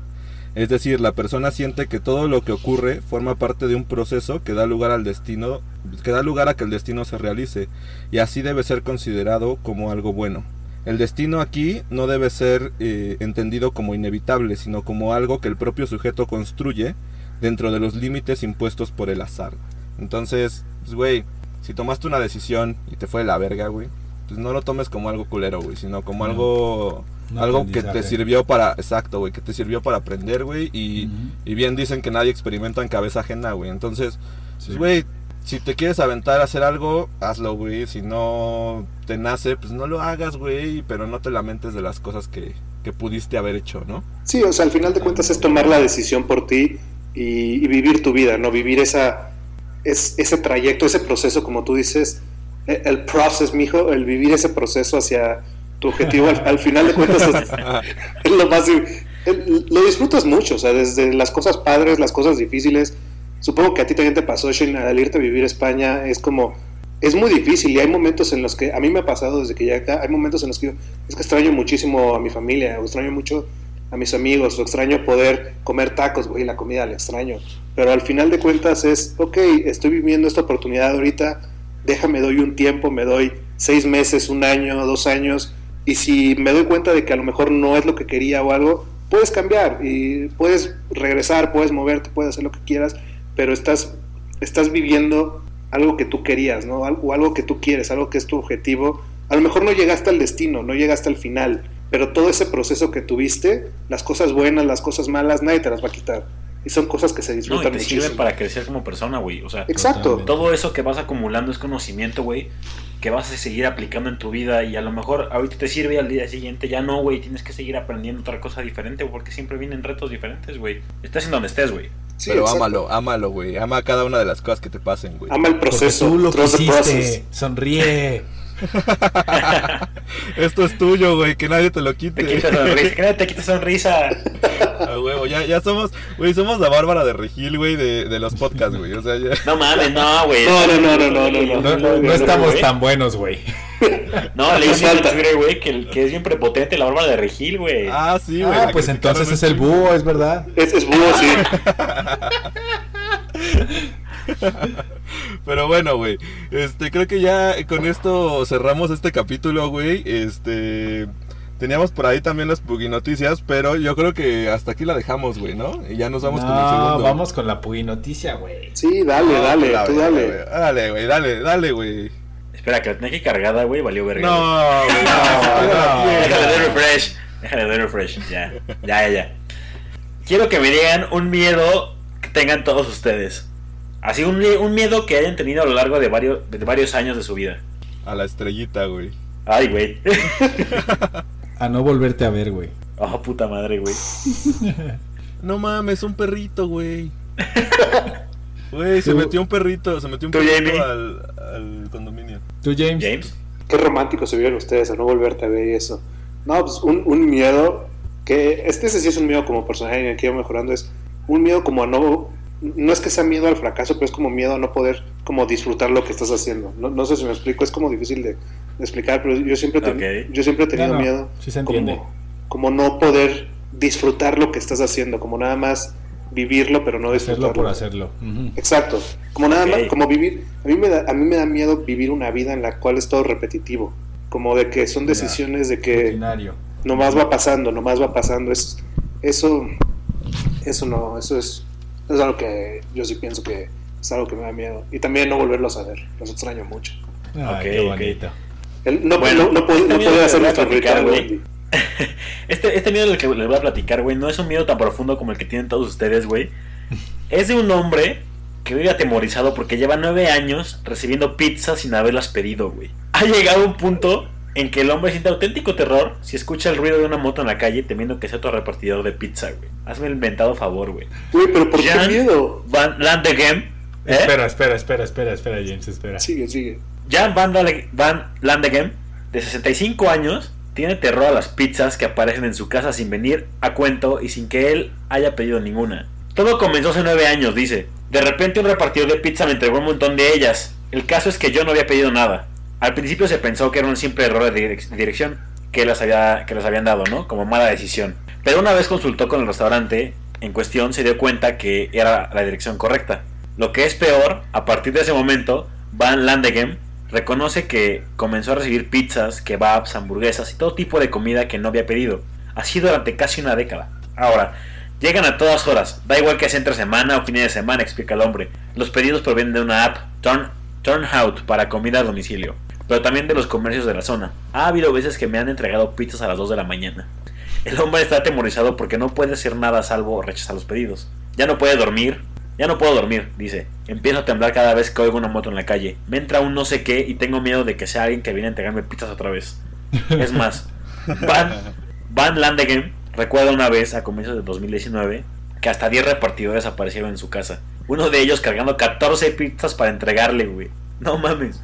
Es decir, la persona siente que todo lo que ocurre forma parte de un proceso que da lugar al destino, que da lugar a que el destino se realice, y así debe ser considerado como algo bueno. El destino aquí no debe ser entendido como inevitable, sino como algo que el propio sujeto construye dentro de los límites impuestos por el azar. Entonces, pues, güey, si tomaste una decisión y te fue de la verga, güey, pues no lo tomes como algo culero, güey, sino como algo que te sirvió para... Exacto, güey, que te sirvió para aprender, güey, y, y bien dicen que nadie experimenta en cabeza ajena, güey. Entonces, sí, güey, si te quieres aventar a hacer algo, hazlo, güey. Si no te nace, pues no lo hagas, güey, pero no te lamentes de las cosas que pudiste haber hecho, ¿no? Sí, o sea, al final de cuentas es tomar la decisión por ti y vivir tu vida, ¿no? Vivir ese trayecto, ese proceso, como tú dices, el process, mijo, el vivir ese proceso hacia tu objetivo. Al final de cuentas es lo más... Lo disfrutas mucho, o sea, desde las cosas padres, las cosas difíciles. Supongo que a ti también te pasó, Shane, al irte a vivir a España. Es como... Es muy difícil y hay momentos en los que... A mí me ha pasado desde que llegué acá. Hay momentos en los que yo... Es que extraño muchísimo a mi familia, o extraño mucho a mis amigos, o extraño poder comer tacos, güey, la comida la extraño. Pero al final de cuentas es... Ok, estoy viviendo esta oportunidad ahorita. Déjame, doy un tiempo, me doy 6 meses, 1 año, 2 años... Y si me doy cuenta de que a lo mejor no es lo que quería o algo, puedes cambiar y puedes regresar, puedes moverte, puedes hacer lo que quieras, pero estás viviendo algo que tú querías, ¿no? O algo que tú quieres, algo que es tu objetivo. A lo mejor no llegaste al destino, no llegaste al final, pero todo ese proceso que tuviste, las cosas buenas, las cosas malas, nadie te las va a quitar. Y son cosas que se disfrutan muchísimo. No, y te sirven para crecer como persona, güey. O sea, exacto. Todo eso que vas acumulando es conocimiento, güey, que vas a seguir aplicando en tu vida. Y a lo mejor ahorita te sirve y al día siguiente ya no, güey. Tienes que seguir aprendiendo otra cosa diferente, porque siempre vienen retos diferentes, güey. Estés en donde estés, güey. Sí, pero exacto. Ámalo, güey. Ama cada una de las cosas que te pasen, güey. Ama el proceso. Porque tú lo hiciste. Sonríe. Esto es tuyo, güey, que nadie te lo quite. Te quita sonrisa. Ah, huevo, ya somos, güey, somos la Bárbara de Regil, güey, de los podcasts, güey. O sea, ya... No mames, no, güey. No estamos tan buenos, güey. No, le dicen al Twitter, güey, que es bien prepotente la Bárbara de Regil, güey. Ah, sí, güey. Ah, pues entonces es el Búho, es verdad. Es Búho, sí. Pero bueno, güey, creo que ya con esto cerramos este capítulo, güey. Teníamos por ahí también las Puginoticias, pero yo creo que hasta aquí la dejamos, güey, ¿no? Y ya nos vamos con el segundo. No, vamos con la Puginoticia, güey. Sí, dale, tú dale. Dale, güey. Espera, que la tenía que cargada, güey, valió verga. No, güey, no. Déjale de refresh, ya. Quiero que me digan un miedo que tengan todos ustedes. Así un miedo que hayan tenido a lo largo de varios años de su vida. A la estrellita, güey. Ay, güey. A no volverte a ver, güey. Oh, puta madre, güey. No mames, un perrito, güey. Güey, se metió un perrito al condominio. ¿Tú, James? Qué romántico se vieron ustedes a no volverte a ver y eso. No, pues un miedo que... ese sí es un miedo como personaje en el que yo mejorando. Es un miedo como a no es que sea miedo al fracaso, pero es como miedo a no poder como disfrutar lo que estás haciendo. No sé si me explico, es como difícil de explicar, pero yo siempre he tenido miedo, sí se entiende. Como no poder disfrutar lo que estás haciendo, como nada más vivirlo, pero no disfrutarlo. Hacerlo por hacerlo. Uh-huh. Exacto. Como nada más, como vivir. A mí me da miedo vivir una vida en la cual es todo repetitivo, como de que son decisiones de que rutinario. Nomás va pasando. Eso es algo que yo sí pienso que es algo que me da miedo. Y también no volverlos a ver. Los extraño mucho. Ah, okay, qué bonito. No puede hacer nuestro ricardo, güey. Este miedo del que les voy a platicar, güey, no es un miedo tan profundo como el que tienen todos ustedes, güey. Es de un hombre que vive atemorizado porque lleva 9 años recibiendo pizzas sin haberlas pedido, güey. Ha llegado un punto en que el hombre siente auténtico terror si escucha el ruido de una moto en la calle, temiendo que sea otro repartidor de pizza, güey. Hazme el inventado favor, güey. Uy, pero ¿por Jan, qué miedo? Van Landegem. Espera, James, espera. Sigue. Jan Van Landegem, de 65 años, tiene terror a las pizzas que aparecen en su casa sin venir a cuento y sin que él haya pedido ninguna. Todo comenzó hace 9 años, dice. De repente un repartidor de pizza me entregó un montón de ellas. El caso es que yo no había pedido nada. Al principio se pensó que era un simple error de dirección que les habían dado, ¿no? Como mala decisión. Pero una vez consultó con el restaurante en cuestión, se dio cuenta que era la dirección correcta. Lo que es peor, a partir de ese momento, Van Landegem reconoce que comenzó a recibir pizzas, kebabs, hamburguesas y todo tipo de comida que no había pedido. Así durante casi una década. Ahora, llegan a todas horas, da igual que sea entre semana o fines de semana, explica el hombre. Los pedidos provienen de una app, Turnout, para comida a domicilio, pero también de los comercios de la zona. Ha habido veces que me han entregado pizzas a las 2 de la mañana. El hombre está atemorizado porque no puede hacer nada salvo rechazar los pedidos. Ya no puedo dormir, dice. Empiezo a temblar cada vez que oigo una moto en la calle. Me entra un no sé qué y tengo miedo de que sea alguien que viene a entregarme pizzas otra vez. Es más, Van Landegem recuerda una vez a comienzos de 2019 que hasta 10 repartidores aparecieron en su casa. Uno de ellos cargando 14 pizzas para entregarle, güey. No mames.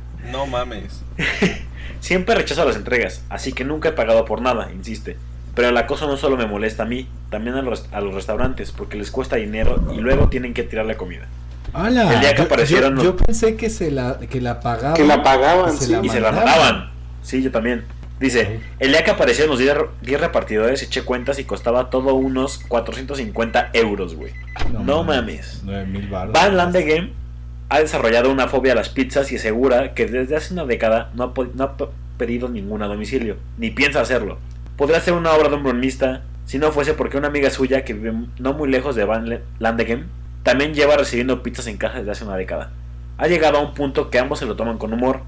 Siempre rechazo las entregas, así que nunca he pagado por nada, insiste. Pero el acoso no solo me molesta a mí, también a los restaurantes, porque les cuesta dinero y luego tienen que tirar la comida. ¡Hala! El día que aparecieron... Yo pensé que la pagaban. Que la pagaban, sí. Y se la mandaban. Sí, yo también. Dice, el día que aparecieron los 10 repartidores, eché cuentas y costaba todo unos 450 euros, güey. No mames. 9,000 baros. Van Landegem ha desarrollado una fobia a las pizzas y asegura que desde hace una década no ha pedido ninguna a domicilio, ni piensa hacerlo. Podría ser una obra de un bromista si no fuese porque una amiga suya que vive no muy lejos de Van Landegem también lleva recibiendo pizzas en casa desde hace una década. Ha llegado a un punto que ambos se lo toman con humor.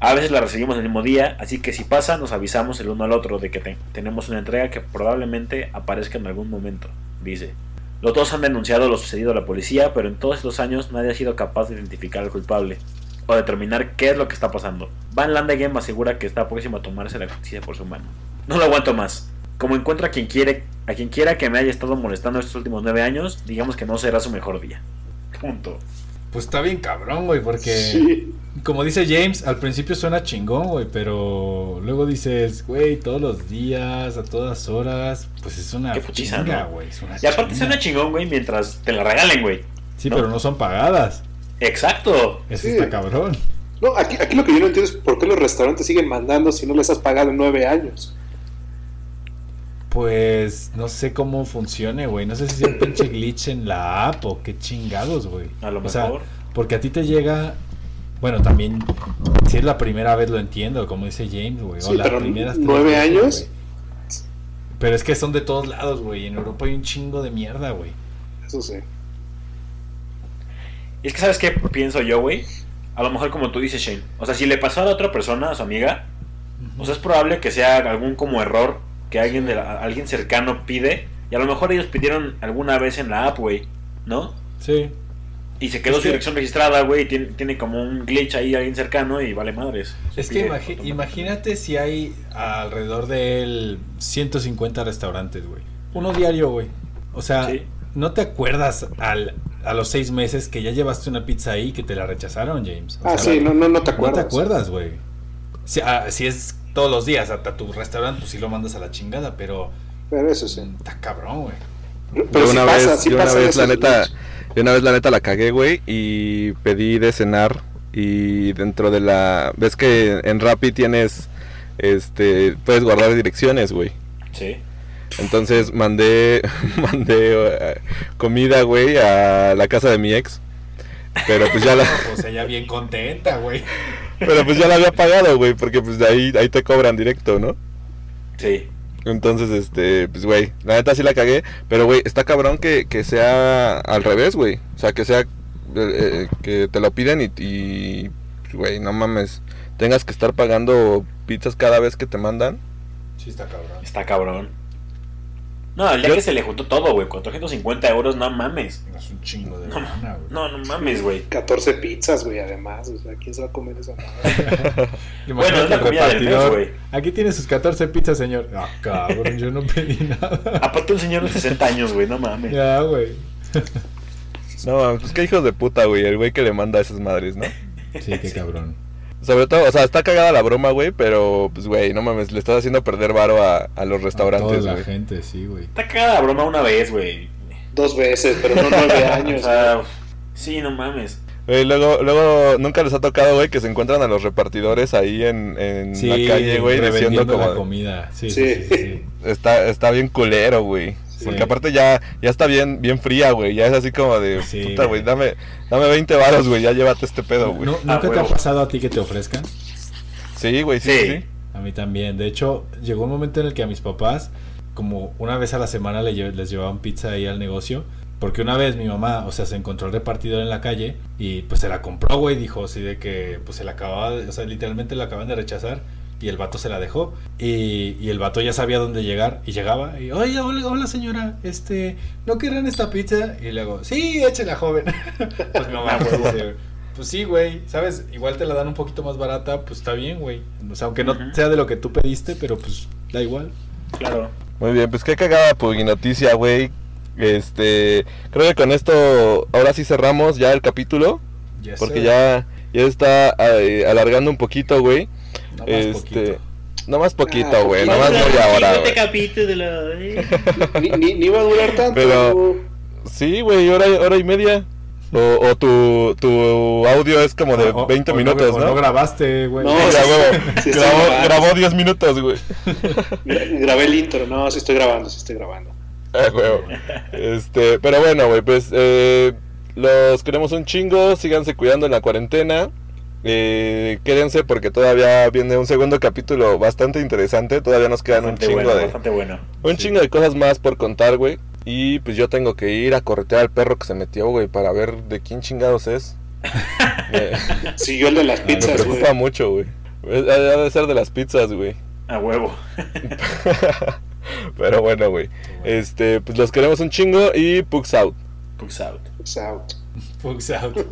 A veces la recibimos el mismo día, así que si pasa nos avisamos el uno al otro de que tenemos una entrega que probablemente aparezca en algún momento, dice. Los dos han denunciado lo sucedido a la policía, pero en todos estos años nadie ha sido capaz de identificar al culpable o determinar qué es lo que está pasando. Van Landegem asegura que está próximo a tomarse la justicia por su mano. No lo aguanto más. Como encuentro a quien quiera que me haya estado molestando estos últimos 9 años, digamos que no será su mejor día. Punto. Pues está bien cabrón, güey, porque sí. Como dice James, al principio suena chingón, güey, pero luego dices, güey, todos los días, a todas horas, pues es una chinga, güey, ¿no? Y aparte suena chingón, güey, mientras te la regalen, güey. Sí, ¿no? Pero no son pagadas. Exacto. Eso sí. Está cabrón. No, aquí lo que yo no entiendo es por qué los restaurantes siguen mandando si no les has pagado 9 años. Pues no sé cómo funcione, güey. No sé si es un pinche glitch en la app o qué chingados, güey. A lo mejor. O sea, porque a ti te llega... Bueno, también, si es la primera vez lo entiendo, como dice James, güey. Sí, o las primeras 9 años. Güey. Pero es que son de todos lados, güey. En Europa hay un chingo de mierda, güey. Eso sí. Es que, ¿sabes qué pienso yo, güey? A lo mejor como tú dices, Shane. O sea, si le pasó a la otra persona, a su amiga, uh-huh. O sea, es probable que sea algún como error que alguien alguien cercano pide. Y a lo mejor ellos pidieron alguna vez en la app, güey, ¿no? Sí. Y se quedó su dirección registrada, güey. Tiene como un glitch ahí, alguien cercano, y vale madres. Es que imagínate si hay alrededor de él 150 restaurantes, güey. Uno diario, güey. O sea, sí. ¿No te acuerdas a los 6 meses que ya llevaste una pizza ahí que te la rechazaron, James? Sí, no te acuerdas. No te acuerdas, güey. Si es todos los días, hasta tu restaurante, pues sí lo mandas a la chingada, pero... Pero eso sí. Está cabrón, güey. Pero Yo una vez la neta la cagué, güey, y pedí de cenar y dentro de la... ¿Ves que en Rappi tienes, puedes guardar direcciones, güey? Sí. Entonces mandé comida, güey, a la casa de mi ex, pero pues ya la... O sea, ya bien contenta, güey. Pero pues ya la había pagado, güey, porque pues ahí te cobran directo, ¿no? Sí. Entonces, pues, güey, la neta sí la cagué, pero, güey, está cabrón que sea al revés, güey. O sea, que sea, que te lo piden y güey, no mames, tengas que estar pagando pizzas cada vez que te mandan. Sí, está cabrón. Está cabrón. No, el día que se le juntó todo, güey, 450 euros, no mames. Es un chingo de lana, güey. No mames, güey. 14 pizzas, güey, además, o sea, ¿quién se va a comer esa madre? Bueno, es la comida del mes, güey. Aquí tiene sus 14 pizzas, señor. Ah, cabrón, yo no pedí nada. Aparte un señor de 60 años, güey, no mames. Ya, güey. No mames, pues qué hijos de puta, güey, el güey que le manda a esas madres, ¿no? Sí, qué cabrón. Sobre todo, o sea, está cagada la broma, güey, pero, pues, güey, no mames, le estás haciendo perder varo a los restaurantes, güey. A toda la gente, sí, güey. Está cagada la broma una vez, güey. 2 veces, pero no 9 años. O sea, sí, no mames. Luego, nunca les ha tocado, güey, que se encuentran a los repartidores ahí en sí, la calle, güey, diciendo como la comida. Sí. Está bien culero, güey. Sí. Porque aparte ya está bien fría, güey. Ya es así como de, sí, puta, güey, dame 20 varos, güey, ya llévate este pedo, güey. ¿Nunca te ha pasado a ti que te ofrezcan? Sí, güey, sí. A mí también. De hecho, llegó un momento en el que a mis papás, como una vez a la semana les llevaban pizza ahí al negocio. Porque una vez mi mamá, o sea, se encontró el repartidor en la calle y pues se la compró, güey, dijo así de que pues se la acababa, o sea, literalmente la acaban de rechazar y el vato se la dejó y el vato ya sabía dónde llegar y llegaba y, oye, hola señora, ¿no querrán esta pizza? Y le hago, sí, échela, joven. Pues mi mamá, pues dice, pues sí, güey, ¿sabes? Igual te la dan un poquito más barata, pues está bien, güey. O sea, aunque no sea de lo que tú pediste, pero pues da igual. Claro. Muy bien, pues qué cagada, pues, noticia, güey. Creo que con esto ahora sí cerramos ya el capítulo, yes, porque ya está alargando un poquito, güey. No más poquito, güey, no más voy ahora. Este capítulo, ni va a durar tanto. Pero sí, güey, hora y media. O tu audio es como de 20 minutos, ¿no? No grabaste, güey. No, grabó 10 minutos, güey. Grabé el intro, no, sí estoy grabando. Pero bueno, güey, pues los queremos un chingo. Síganse cuidando en la cuarentena. Quédense porque todavía viene un segundo capítulo bastante interesante. Todavía nos quedan un chingo de cosas más por contar, güey. Y pues yo tengo que ir a corretear al perro que se metió, güey, para ver de quién chingados es. Sí, yo el de las pizzas, güey. Me preocupa mucho, güey. Ha de ser de las pizzas, güey. A huevo. Pero bueno, güey. Pues los queremos un chingo y Pugs out. Pugs out.